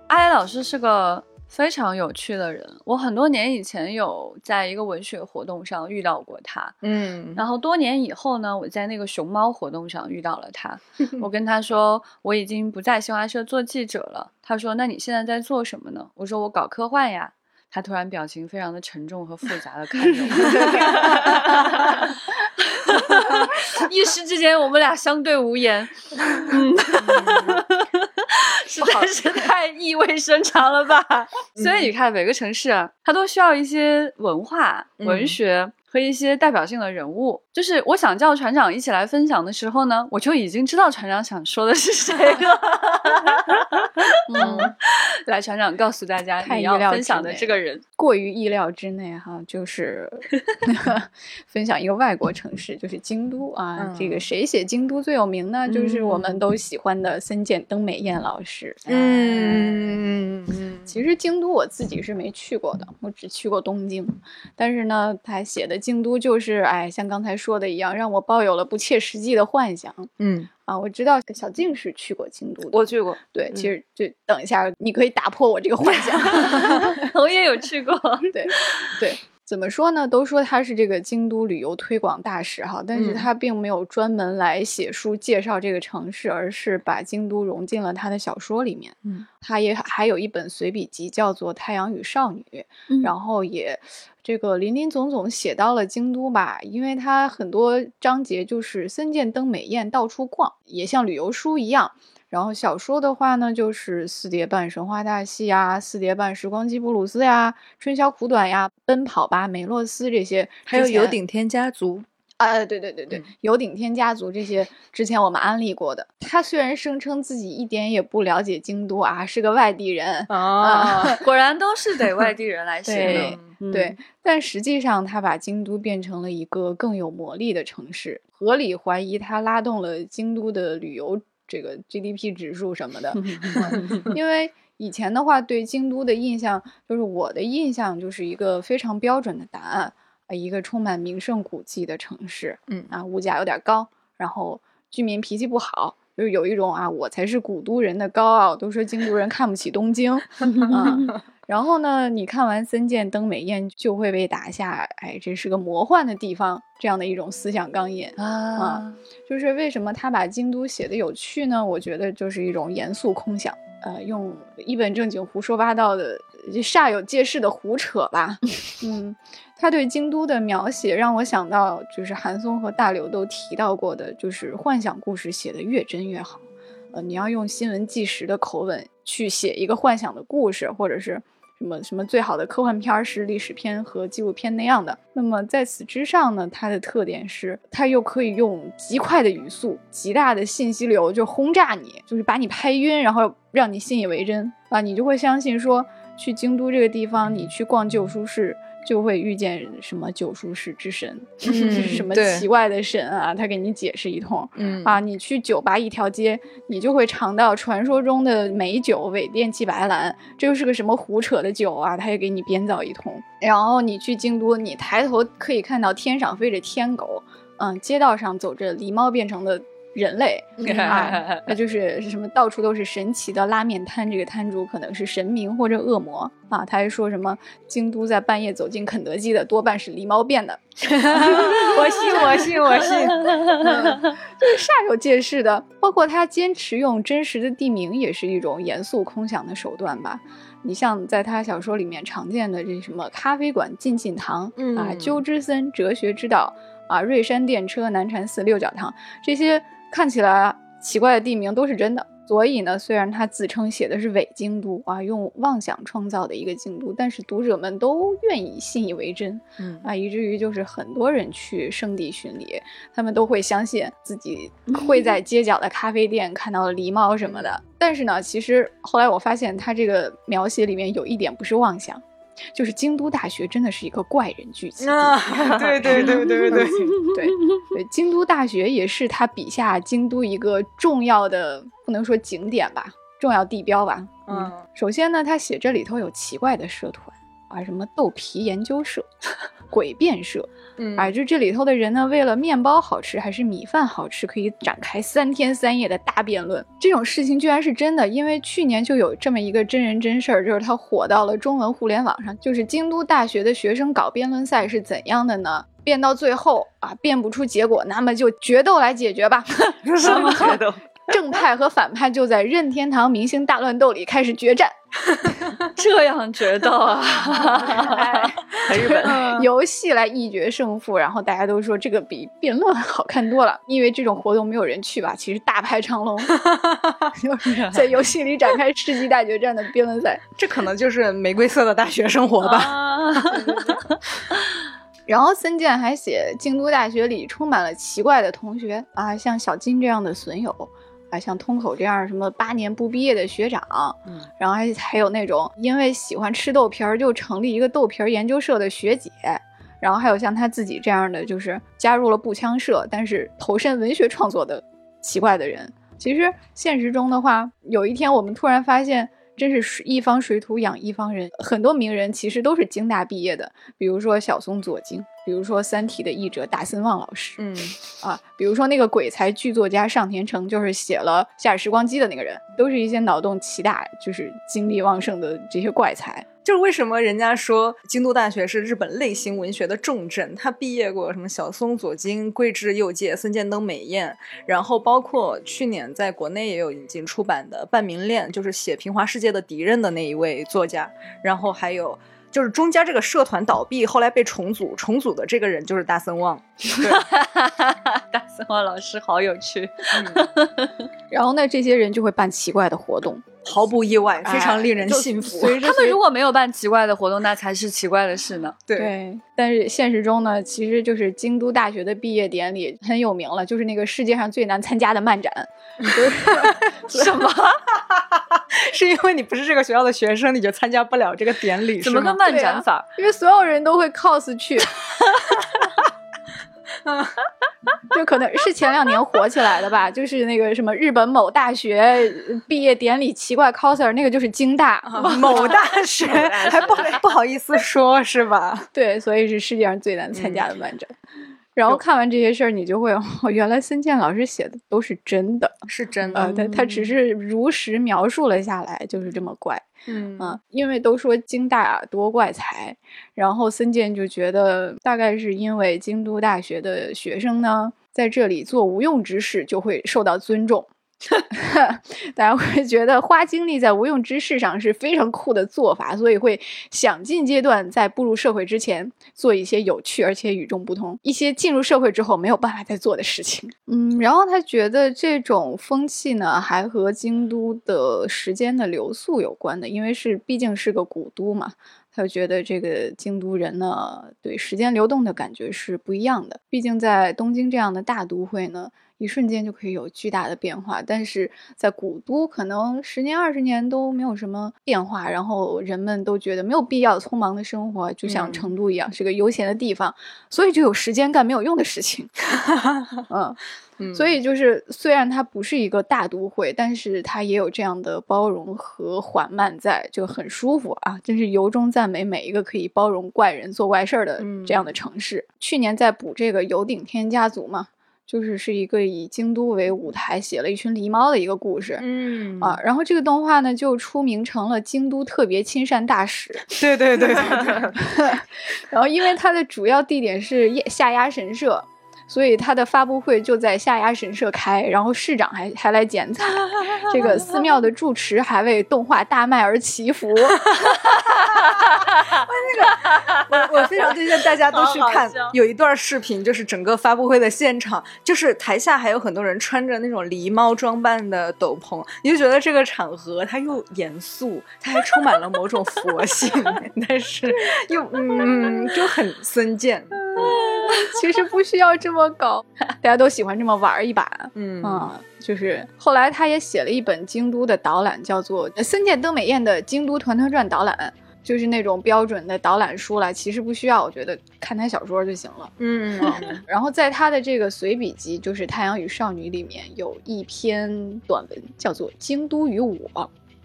阿来老师是个非常有趣的人，我很多年以前有在一个文学活动上遇到过他，嗯，然后多年以后呢，我在那个熊猫活动上遇到了他，我跟他说我已经不在新华社做记者了，他说那你现在在做什么呢？我说我搞科幻呀，他突然表情非常的沉重和复杂的看着我，一时之间我们俩相对无言。嗯，实在是太意味深长了吧。所以你看每个城市啊，它都需要一些文化文学和一些代表性的人物。就是我想叫船长一起来分享的时候呢，我就已经知道船长想说的是谁了。嗯，来，船长告诉大家你要分享的这个人。过于意料之内哈，就是分享一个外国城市，就是京都啊。嗯、这个谁写京都最有名呢？就是我们都喜欢的森见登美彦老师。嗯，嗯其实京都我自己是没去过的，我只去过东京。但是呢，他写的京都就是，哎，像刚才说的一样，让我抱有了不切实际的幻想。嗯。啊，我知道小静是去过京都的，我去过。对，嗯、其实就等一下，你可以打破我这个幻想。我也有去过。对，对，怎么说呢？都说他是这个京都旅游推广大使哈，但是他并没有专门来写书介绍这个城市，嗯、而是把京都融进了他的小说里面。嗯，他也还有一本随笔集叫做《太阳与少女》，嗯、然后也。这个林林总总写到了京都吧，因为它很多章节就是森见登美彦到处逛，也像旅游书一样。然后小说的话呢，就是四叠半神话大戏啊，四叠半时光机布鲁斯呀，春宵苦短呀，奔跑吧梅洛斯这些，还有有顶天家族。啊，对对对对，有顶天家族这些之前我们安利过的。他虽然声称自己一点也不了解京都啊，是个外地人啊，哦、果然都是得外地人来写的。对，嗯、对，但实际上他把京都变成了一个更有魔力的城市，合理怀疑他拉动了京都的旅游这个 G D P 指数什么的。嗯、因为以前的话，对京都的印象就是我的印象就是一个非常标准的答案。一个充满名胜古迹的城市，嗯啊，物价有点高，然后居民脾气不好，就是有一种啊，我才是古都人的高傲。都说京都人看不起东京，啊，然后呢，你看完森见登美彦就会被打下，哎，这是个魔幻的地方，这样的一种思想钢印 啊, 啊，就是为什么他把京都写得有趣呢？我觉得就是一种严肃空想，呃，用一本正经胡说八道的。煞有介事的胡扯吧。嗯，他对京都的描写让我想到就是韩松和大刘都提到过的，就是幻想故事写得越真越好。呃，你要用新闻纪实的口吻去写一个幻想的故事，或者是什么什么最好的科幻片是历史片和纪录片那样的。那么在此之上呢，它的特点是它又可以用极快的语速，极大的信息流就轰炸你，就是把你拍晕，然后让你信以为真啊，你就会相信说去京都这个地方，你去逛旧书市就会遇见什么旧书市之神，嗯、什么奇怪的神啊，他给你解释一通。嗯啊，你去酒吧一条街，你就会尝到传说中的美酒伪电气白兰，这又是个什么胡扯的酒啊，他也给你编造一通。然后你去京都，你抬头可以看到天上飞着天狗，嗯，街道上走着狸猫变成的人类啊，那就是什么到处都是神奇的拉面摊，这个摊主可能是神明或者恶魔啊。他还说什么京都在半夜走进肯德基的多半是狸猫变的，我信我信我信，嗯、就是煞有介事的。包括他坚持用真实的地名，也是一种严肃空想的手段吧。你像在他小说里面常见的这什么咖啡馆进进堂、嗯、啊，鸠之森哲学之岛啊，瑞山电车南禅寺六角堂这些。看起来奇怪的地名都是真的，所以呢，虽然他自称写的是伪京都啊，用妄想创造的一个京都，但是读者们都愿意信以为真，嗯啊，以至于就是很多人去圣地巡礼，他们都会相信自己会在街角的咖啡店看到狸猫什么的。嗯、但是呢，其实后来我发现他这个描写里面有一点不是妄想。就是京都大学真的是一个怪人聚集地、啊、对对对对对对对，京都大学也是他笔下京都一个重要的，不能说景点吧，重要地标吧。嗯，首先呢，他写这里头有奇怪的社团啊，什么豆皮研究社、诡辩社，嗯，啊，就这里头的人呢，为了面包好吃还是米饭好吃，可以展开三天三夜的大辩论。这种事情居然是真的，因为去年就有这么一个真人真事儿，就是它火到了中文互联网上，就是京都大学的学生搞辩论赛是怎样的呢？辩到最后啊，辩不出结果，那么就决斗来解决吧。什么决斗？正派和反派就在任天堂明星大乱斗里开始决战。这样决斗啊，日本游戏来一决胜负，然后大家都说这个比辩论好看多了，因为这种活动没有人去吧，其实大排长龙，在游戏里展开世纪大决战的辩论赛，这可能就是玫瑰色的大学生活吧。然后森健还写京都大学里充满了奇怪的同学啊，像小金这样的损友啊，像通口这样什么八年不毕业的学长，嗯，然后还还有那种因为喜欢吃豆皮儿就成立一个豆皮儿研究社的学姐，然后还有像他自己这样的就是加入了步枪社但是投身文学创作的奇怪的人。其实现实中的话，有一天我们突然发现真是一方水土养一方人，很多名人其实都是京大毕业的，比如说小松左京，比如说三体的译者大森望老师，嗯啊，比如说那个鬼才剧作家上田诚，就是写了夏日时光机的那个人，都是一些脑洞奇大就是精力旺盛的这些怪才。就是为什么人家说京都大学是日本类型文学的重镇，他毕业过什么小松左京、桂枝佑介、森见登美彦，然后包括去年在国内也有引进出版的《半明恋》，就是写平滑世界的敌人的那一位作家，然后还有就是中间这个社团倒闭后来被重组，重组的这个人就是大森望。大森望老师好有趣、嗯、然后呢这些人就会办奇怪的活动，毫不意外，非常令人信服、哎、他们如果没有办奇怪的活动那才是奇怪的事呢。 对, 对但是现实中呢，其实就是京都大学的毕业典礼很有名了，就是那个世界上最难参加的漫展。什么是因为你不是这个学校的学生你就参加不了这个典礼？怎么个漫展法、啊、因为所有人都会 cos 去就可能是前两年火起来的吧，就是那个什么日本某大学毕业典礼奇怪 coser， 那个就是京大某大学还 不, 不好意思说是吧。对，所以是世界上最难参加的漫展、嗯、然后看完这些事儿，你就会、哦、原来森健老师写的都是真的，是真的、呃、他, 他只是如实描述了下来，就是这么怪。嗯、啊、因为都说京大多怪才，然后森健就觉得大概是因为京都大学的学生呢在这里做无用之事就会受到尊重。大家会觉得花精力在无用之事上是非常酷的做法，所以会想进阶段在步入社会之前做一些有趣而且与众不同，一些进入社会之后没有办法再做的事情。嗯，然后他觉得这种风气呢还和京都的时间的流速有关的，因为是毕竟是个古都嘛，他就觉得这个京都人呢对时间流动的感觉是不一样的，毕竟在东京这样的大都会呢一瞬间就可以有巨大的变化，但是在古都可能十年二十年都没有什么变化，然后人们都觉得没有必要匆忙的生活，就像成都一样、嗯、是个悠闲的地方，所以就有时间干没有用的事情。嗯嗯、所以就是虽然它不是一个大都会，但是它也有这样的包容和缓慢在，就很舒服啊，真是由衷赞美每一个可以包容怪人做怪事的这样的城市、嗯、去年在补这个有顶天家族嘛，就是是一个以京都为舞台写了一群狸猫的一个故事，嗯啊，然后这个动画呢就出名成了京都特别亲善大使。对对对 对, 对。然后因为它的主要地点是下鸭神社，所以它的发布会就在下鸭神社开，然后市长还还来剪彩，这个寺庙的住持还为动画大卖而祈福。那个、我, 我非常推荐大家都去看，有一段视频就是整个发布会的现场，就是台下还有很多人穿着那种狸猫装扮的斗篷，你就觉得这个场合它又严肃，它还充满了某种佛性，但是又嗯就很森健、嗯、其实不需要这么搞，大家都喜欢这么玩一把。嗯啊、嗯，就是后来他也写了一本京都的导览，叫做森见登美彦的京都团团转导览，就是那种标准的导览书了，其实不需要，我觉得看他小说就行了。嗯，嗯然后在他的这个随笔集，就是《太阳与少女》里面有一篇短文，叫做《京都与我》，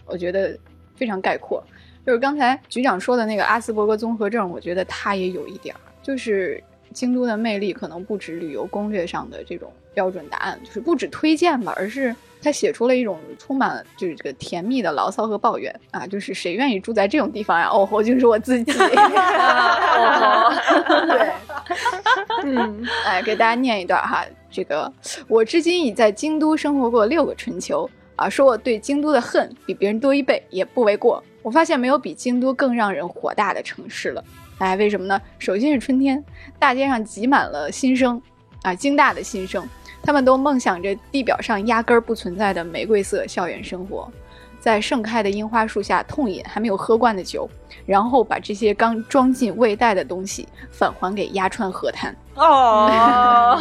我觉得非常概括。就是刚才局长说的那个阿斯伯格综合症，我觉得他也有一点，就是京都的魅力可能不止旅游攻略上的这种标准答案，就是不止推荐吧，而是他写出了一种充满就是这个甜蜜的牢骚和抱怨啊，就是谁愿意住在这种地方呀？哦，我就是我自己。对，嗯，哎，给大家念一段哈，这个我至今已在京都生活过六个春秋啊，说我对京都的恨比别人多一倍也不为过。我发现没有比京都更让人火大的城市了。哎，为什么呢？首先是春天，大街上挤满了新生啊，京大的新生，他们都梦想着地表上压根儿不存在的玫瑰色校园生活。在盛开的樱花树下痛饮还没有喝惯的酒，然后把这些刚装进胃袋的东西返还给鸭川河滩。哦，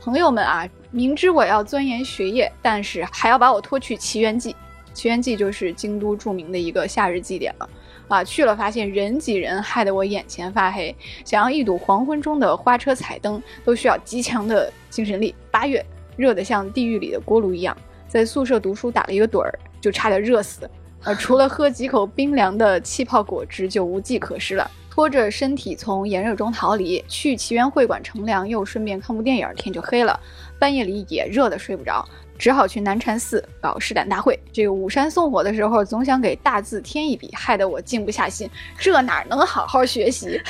朋友们啊，明知我要钻研学业，但是还要把我拖去奇缘祭。奇缘祭就是京都著名的一个夏日祭典了啊，去了发现人挤人，害得我眼前发黑，想要一睹黄昏中的花车彩灯都需要极强的精神力。八月热得像地狱里的锅炉一样，在宿舍读书打了一个盹儿，就差点热死啊，除了喝几口冰凉的气泡果汁就无计可施了。拖着身体从炎热中逃离，去奇缘会馆乘凉，又顺便看部电影，天就黑了。半夜里也热得睡不着，只好去南禅寺搞试胆大会。这个五山送火的时候，总想给大字添一笔，害得我静不下心，这哪能好好学习？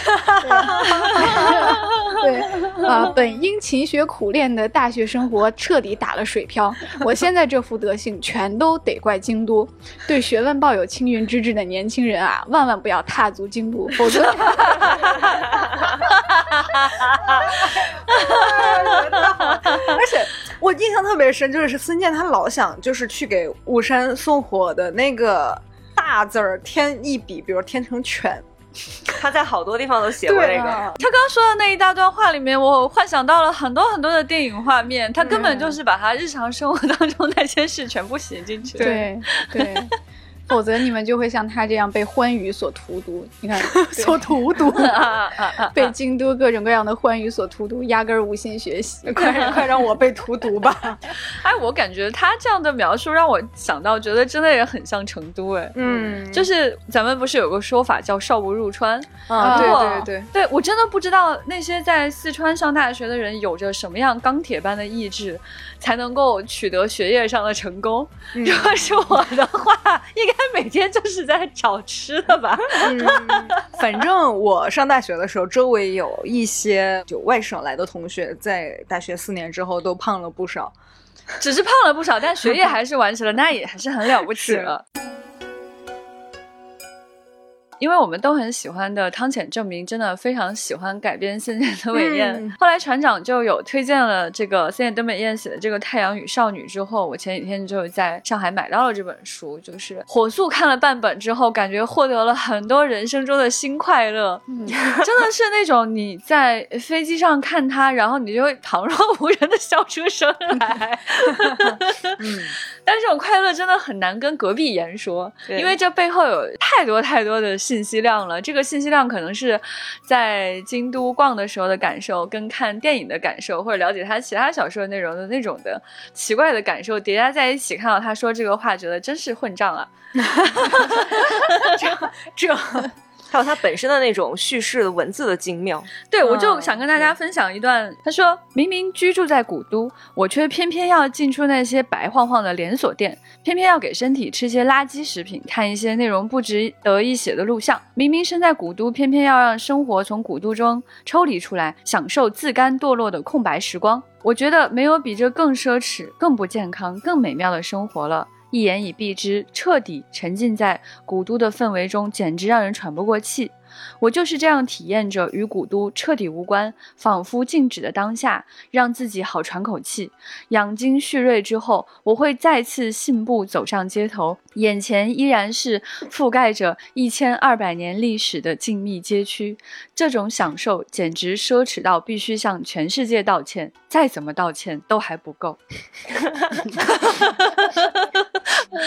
对啊、呃，本应勤学苦练的大学生活彻底打了水漂。我现在这副德性，全都得怪京都。对学问抱有青云之志的年轻人啊，万万不要踏足京都，否则。而且我印象特别深，就是孙健他老想就是去给五山送火的那个大字儿添一笔，比如添成全，他在好多地方都写过那个、啊、他刚说的那一大段话里面，我幻想到了很多很多的电影画面，他根本就是把他日常生活当中那些事全部写进去。对对，否则你们就会像他这样被欢愉所荼毒。你看所荼毒被京都各种各样的欢愉所荼毒，压根儿无心学习。快快让我被荼毒吧。哎，我感觉他这样的描述让我想到，觉得真的也很像成都。哎，嗯，就是咱们不是有个说法叫少不入川啊、嗯、对对对对，我真的不知道那些在四川上大学的人有着什么样钢铁般的意志才能够取得学业上的成功、嗯、如果是我的话，应该每天就是在找吃的吧、嗯、反正我上大学的时候，周围有一些就外省来的同学，在大学四年之后都胖了不少，只是胖了不少，但学业还是完成了，那也还是很了不起了。因为我们都很喜欢的汤浅政明真的非常喜欢改编森见德美彦、嗯、后来船长就有推荐了这个森见德美彦写的这个《太阳与少女》之后，我前几天就在上海买到了这本书，就是火速看了半本之后，感觉获得了很多人生中的新快乐、嗯、真的是那种你在飞机上看它，然后你就会旁若无人的笑出声来、嗯、但这种快乐真的很难跟隔壁言说，因为这背后有太多太多的信息量了。这个信息量可能是在京都逛的时候的感受，跟看电影的感受，或者了解他其他小说内容的那种的奇怪的感受叠加在一起，看到他说这个话，觉得真是混账啊。这这还有他本身的那种叙事的文字的精妙。对，我就想跟大家分享一段、嗯、他说，明明居住在古都，我却偏偏要进出那些白晃晃的连锁店，偏偏要给身体吃些垃圾食品，看一些内容不值得一写的录像。明明身在古都，偏偏要让生活从古都中抽离出来，享受自甘堕落的空白时光。我觉得没有比这更奢侈、更不健康、更美妙的生活了。一言以蔽之，彻底沉浸在古都的氛围中，简直让人喘不过气。我就是这样体验着与古都彻底无关，仿佛静止的当下，让自己好喘口气。养精蓄锐之后，我会再次信步走上街头，眼前依然是覆盖着一千二百年历史的静谧街区。这种享受简直奢侈到必须向全世界道歉，再怎么道歉都还不够。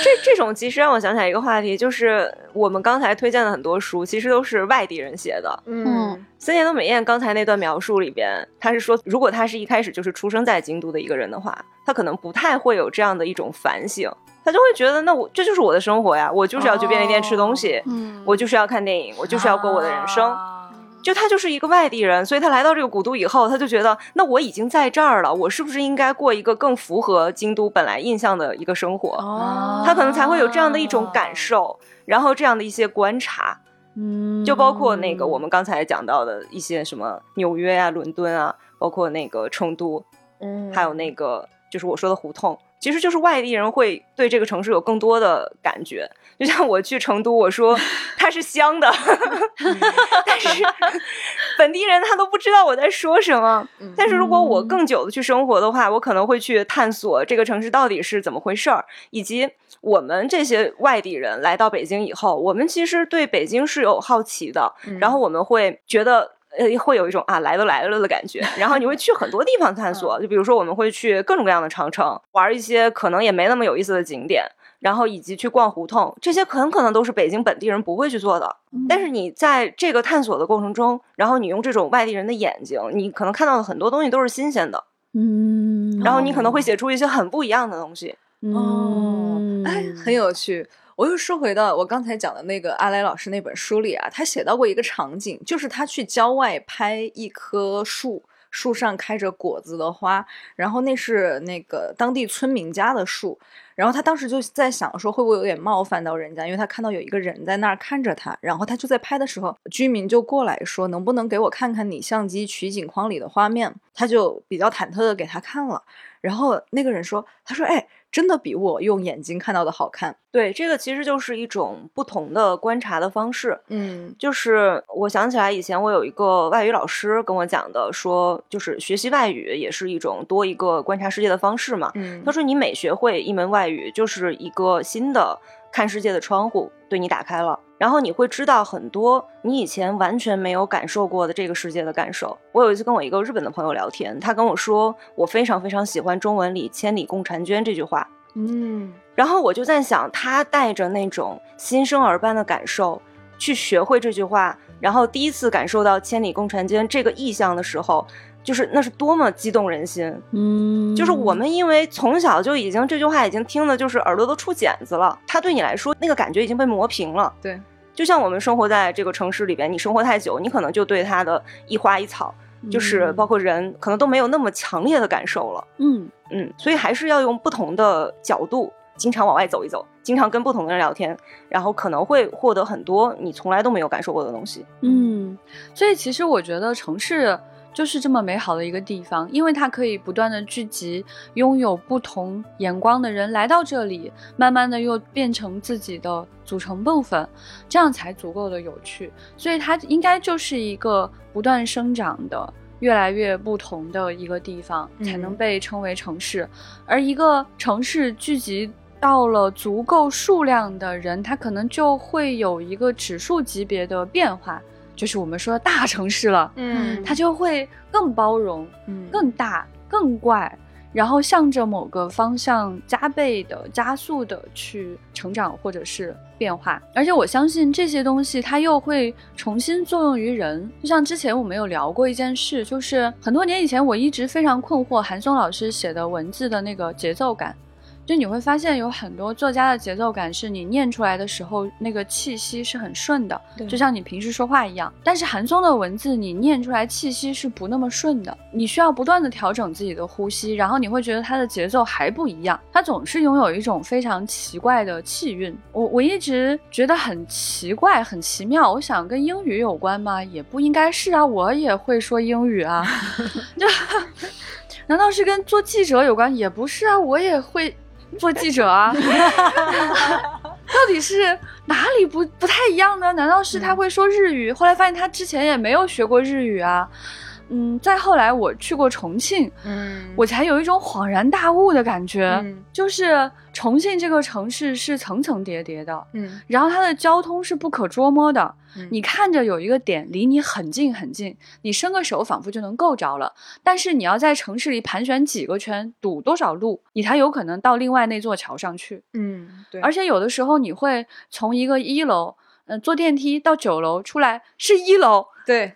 这这种其实让我想起来一个话题，就是我们刚才推荐的很多书其实都是外地人写的。嗯，森见德美彦刚才那段描述里边，他是说如果他是一开始就是出生在京都的一个人的话，他可能不太会有这样的一种反省，他就会觉得那我这就是我的生活呀，我就是要去便利店吃东西、哦嗯、我就是要看电影，我就是要过我的人生、啊，就他就是一个外地人，所以他来到这个古都以后，他就觉得那我已经在这儿了，我是不是应该过一个更符合京都本来印象的一个生活、哦、他可能才会有这样的一种感受，然后这样的一些观察。嗯，就包括那个我们刚才讲到的一些什么纽约啊、伦敦啊，包括那个成都，嗯，还有那个就是我说的胡同，其实就是外地人会对这个城市有更多的感觉。就像我去成都，我说它是香的但是本地人他都不知道我在说什么。但是如果我更久的去生活的话，我可能会去探索这个城市到底是怎么回事儿，以及我们这些外地人来到北京以后，我们其实对北京是有好奇的，然后我们会觉得呃，会有一种啊来都来了的感觉，然后你会去很多地方探索就比如说我们会去各种各样的长城，玩一些可能也没那么有意思的景点，然后以及去逛胡同，这些很可能都是北京本地人不会去做的。但是你在这个探索的过程中，然后你用这种外地人的眼睛，你可能看到的很多东西都是新鲜的，嗯，然后你可能会写出一些很不一样的东西。哦，哎，很有趣。我又说回到我刚才讲的那个阿来老师那本书里啊，他写到过一个场景，就是他去郊外拍一棵树，树上开着果子的花，然后那是那个当地村民家的树，然后他当时就在想说会不会有点冒犯到人家，因为他看到有一个人在那儿看着他，然后他就在拍的时候，居民就过来说能不能给我看看你相机取景框里的画面，他就比较忐忑的给他看了，然后那个人说，他说哎，真的比我用眼睛看到的好看。对，这个其实就是一种不同的观察的方式。嗯，就是我想起来以前我有一个外语老师跟我讲的，说就是学习外语也是一种多一个观察世界的方式嘛。嗯，他说你每学会一门外语，就是一个新的看世界的窗户对你打开了，然后你会知道很多你以前完全没有感受过的这个世界的感受。我有一次跟我一个日本的朋友聊天，他跟我说我非常非常喜欢中文里千里共婵娟这句话。嗯，然后我就在想，他带着那种新生儿般的感受去学会这句话，然后第一次感受到千里共婵娟这个意象的时候，就是那是多么激动人心。嗯，就是我们因为从小就已经这句话已经听的就是耳朵都出茧子了，它对你来说那个感觉已经被磨平了。对，就像我们生活在这个城市里边，你生活太久，你可能就对它的一花一草，就是包括人，可能都没有那么强烈的感受了。嗯嗯，所以还是要用不同的角度，经常往外走一走，经常跟不同的人聊天，然后可能会获得很多你从来都没有感受过的东西。嗯，所以其实我觉得城市就是这么美好的一个地方，因为它可以不断的聚集拥有不同眼光的人来到这里，慢慢的又变成自己的组成部分，这样才足够的有趣。所以它应该就是一个不断生长的越来越不同的一个地方，才能被称为城市。嗯，而一个城市聚集到了足够数量的人，它可能就会有一个指数级别的变化，就是我们说大城市了。嗯，它就会更包容，嗯，更大更怪，然后向着某个方向加倍的加速的去成长或者是变化。而且我相信这些东西它又会重新作用于人。就像之前我们有聊过一件事，就是很多年以前我一直非常困惑韩松老师写的文字的那个节奏感，就你会发现有很多作家的节奏感是你念出来的时候那个气息是很顺的，就像你平时说话一样，但是韩松的文字你念出来气息是不那么顺的，你需要不断的调整自己的呼吸，然后你会觉得他的节奏还不一样，他总是拥有一种非常奇怪的气韵。我我一直觉得很奇怪很奇妙，我想跟英语有关吗？也不应该是啊，我也会说英语啊就难道是跟做记者有关？也不是啊，我也会做记者啊到底是哪里不不太一样呢？难道是他会说日语？嗯，后来发现他之前也没有学过日语啊。嗯，再后来我去过重庆，嗯，我才有一种恍然大悟的感觉。嗯，就是重庆这个城市是层层叠叠的，嗯，然后它的交通是不可捉摸的。嗯，你看着有一个点离你很近很近，你伸个手仿佛就能够着了，但是你要在城市里盘旋几个圈，堵多少路，你才有可能到另外那座桥上去。嗯，对。而且有的时候你会从一个一楼嗯、呃、坐电梯到九楼，出来是一楼。对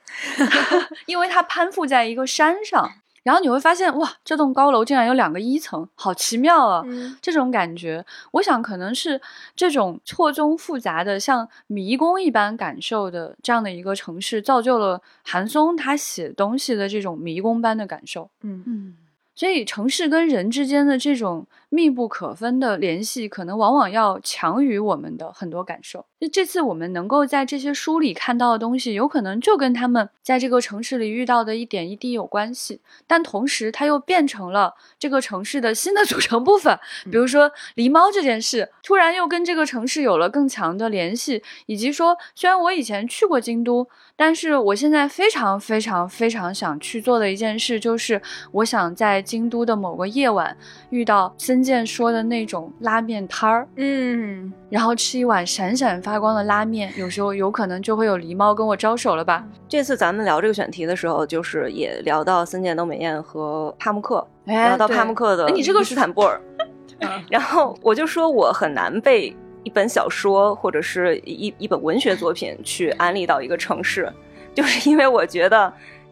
因为它攀附在一个山上，然后你会发现哇，这栋高楼竟然有两个一层，好奇妙啊。嗯，这种感觉我想可能是这种错综复杂的像迷宫一般感受的这样的一个城市，造就了韩松他写东西的这种迷宫般的感受。嗯嗯，所以城市跟人之间的这种密不可分的联系，可能往往要强于我们的很多感受。那这次我们能够在这些书里看到的东西，有可能就跟他们在这个城市里遇到的一点一滴有关系，但同时它又变成了这个城市的新的组成部分。比如说狸猫这件事突然又跟这个城市有了更强的联系，以及说虽然我以前去过京都，但是我现在非常非常非常想去做的一件事，就是我想在京都的某个夜晚遇到森健说的那种拉面摊儿，嗯，然后吃一碗闪闪发光的拉面，有时候有可能就会有狸猫跟我招手了吧。这次咱们聊这个选题的时候，就是也聊到森健斗美彦和帕慕克，聊到帕慕克的，你这个斯坦布尔，然后我就说我很难被一本小说或者是 一, 一本文学作品去安利到一个城市，就是因为我觉得，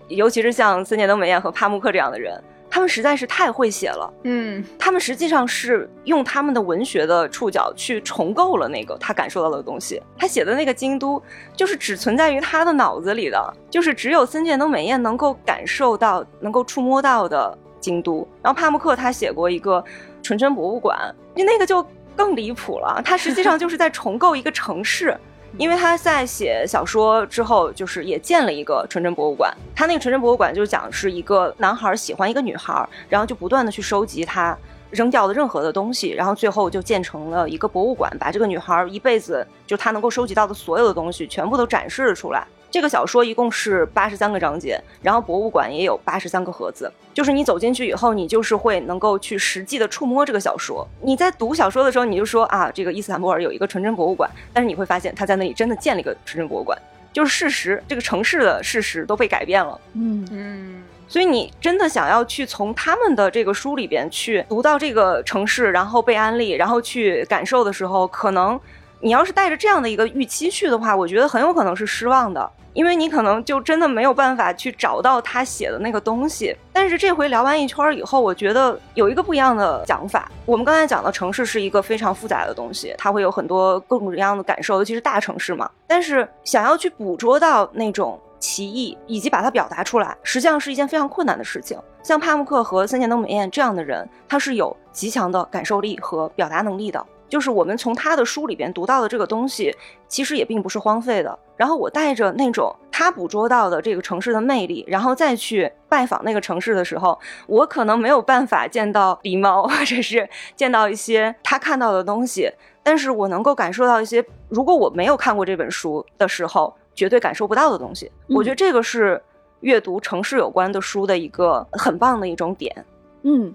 尤其是像森健斗美彦和帕慕克这样的人，他们实在是太会写了，嗯，他们实际上是用他们的文学的触角去重构了那个他感受到的东西。他写的那个京都，就是只存在于他的脑子里的，就是只有森健斗美彦能够感受到、能够触摸到的京都。然后帕慕克他写过一个纯真博物馆，那个就更离谱了，他实际上就是在重构一个城市。因为他在写小说之后，就是也建了一个纯真博物馆。他那个纯真博物馆就是讲是一个男孩喜欢一个女孩，然后就不断的去收集他扔掉的任何的东西，然后最后就建成了一个博物馆，把这个女孩一辈子就他能够收集到的所有的东西全部都展示了出来。这个小说一共是八十三个章节，然后博物馆也有八十三个盒子。就是你走进去以后，你就是会能够去实际的触摸这个小说。你在读小说的时候，你就说啊，这个伊斯坦布尔有一个纯真博物馆，但是你会发现他在那里真的建了一个纯真博物馆，就是事实，这个城市的事实都被改变了。嗯嗯。所以你真的想要去从他们的这个书里边去读到这个城市，然后被安利，然后去感受的时候，可能你要是带着这样的一个预期去的话，我觉得很有可能是失望的。因为你可能就真的没有办法去找到他写的那个东西。但是这回聊完一圈以后，我觉得有一个不一样的讲法。我们刚才讲的城市是一个非常复杂的东西，它会有很多各种各样的感受，尤其是大城市嘛。但是想要去捕捉到那种歧义以及把它表达出来，实际上是一件非常困难的事情。像帕慕克和森健斗美彦这样的人，他是有极强的感受力和表达能力的。就是我们从他的书里边读到的这个东西，其实也并不是荒废的。然后我带着那种他捕捉到的这个城市的魅力，然后再去拜访那个城市的时候，我可能没有办法见到狸猫，或者是见到一些他看到的东西，但是我能够感受到一些，如果我没有看过这本书的时候，绝对感受不到的东西。我觉得这个是阅读城市有关的书的一个很棒的一种点。嗯，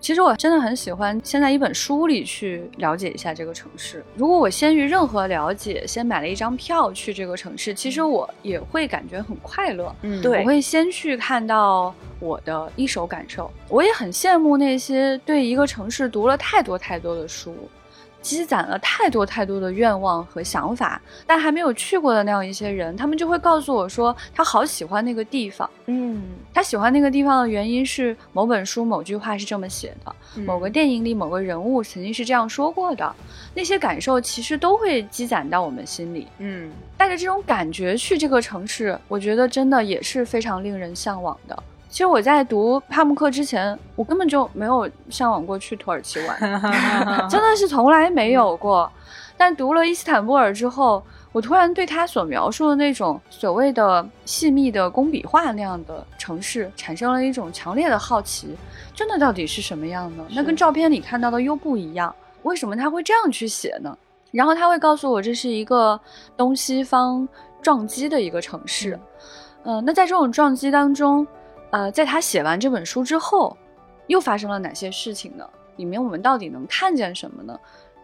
其实我真的很喜欢先在一本书里去了解一下这个城市。如果我先于任何了解，先买了一张票去这个城市，其实我也会感觉很快乐。嗯，对，我会先去看到我的一手感受。我也很羡慕那些对一个城市读了太多太多的书，积攒了太多太多的愿望和想法，但还没有去过的那样一些人，他们就会告诉我说他好喜欢那个地方。嗯，他喜欢那个地方的原因是某本书某句话是这么写的、嗯、某个电影里某个人物曾经是这样说过的，那些感受其实都会积攒到我们心里。嗯，带着这种感觉去这个城市，我觉得真的也是非常令人向往的。其实我在读帕慕克之前，我根本就没有向往过去土耳其玩真的是从来没有过。但读了伊斯坦布尔之后，我突然对他所描述的那种所谓的细密的工笔画那样的城市产生了一种强烈的好奇，真的到底是什么样呢？那跟照片里看到的又不一样，为什么他会这样去写呢？然后他会告诉我这是一个东西方撞击的一个城市、嗯呃、那在这种撞击当中，呃，在他写完这本书之后又发生了哪些事情呢？里面我们到底能看见什么呢？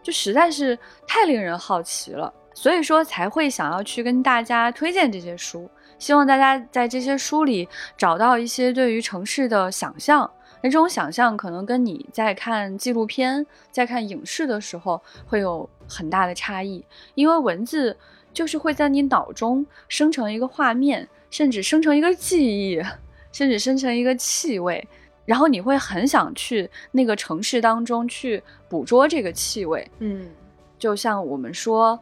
就实在是太令人好奇了，所以说才会想要去跟大家推荐这些书，希望大家在这些书里找到一些对于城市的想象。那这种想象可能跟你在看纪录片在看影视的时候会有很大的差异，因为文字就是会在你脑中生成一个画面，甚至生成一个记忆，甚至生成一个气味，然后你会很想去那个城市当中去捕捉这个气味。嗯，就像我们说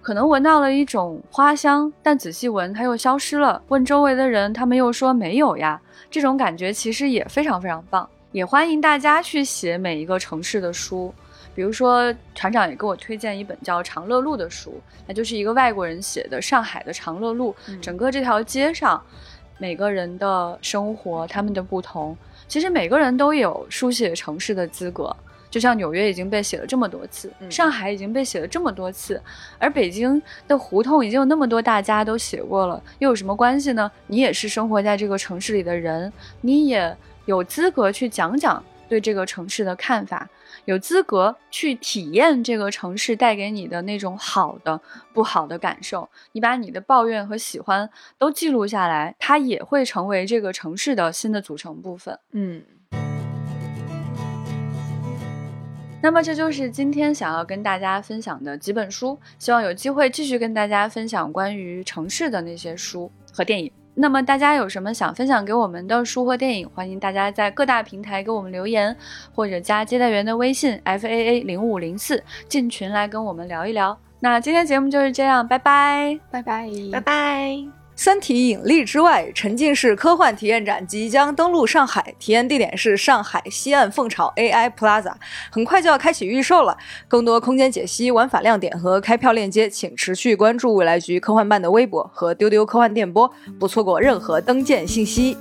可能闻到了一种花香，但仔细闻它又消失了，问周围的人他们又说没有呀，这种感觉其实也非常非常棒。也欢迎大家去写每一个城市的书，比如说船长也给我推荐一本叫长乐路的书，那就是一个外国人写的上海的长乐路、嗯、整个这条街上每个人的生活，他们的不同，其实每个人都有书写城市的资格，就像纽约已经被写了这么多次、嗯、上海已经被写了这么多次，而北京的胡同已经有那么多大家都写过了，又有什么关系呢？你也是生活在这个城市里的人，你也有资格去讲讲对这个城市的看法，有资格去体验这个城市带给你的那种好的不好的感受，你把你的抱怨和喜欢都记录下来，它也会成为这个城市的新的组成部分。嗯，那么这就是今天想要跟大家分享的几本书，希望有机会继续跟大家分享关于城市的那些书和电影。那么大家有什么想分享给我们的书和电影，欢迎大家在各大平台给我们留言，或者加接待员的微信 F A A 零五零四 进群来跟我们聊一聊。那今天节目就是这样，拜拜拜拜拜拜。三体引力之外沉浸式科幻体验展即将登陆上海，体验地点是上海西岸凤巢 A I Plaza， 很快就要开启预售了。更多空间解析、玩法亮点和开票链接，请持续关注未来局科幻办的微博和丢丢科幻电波，不错过任何登舰信息。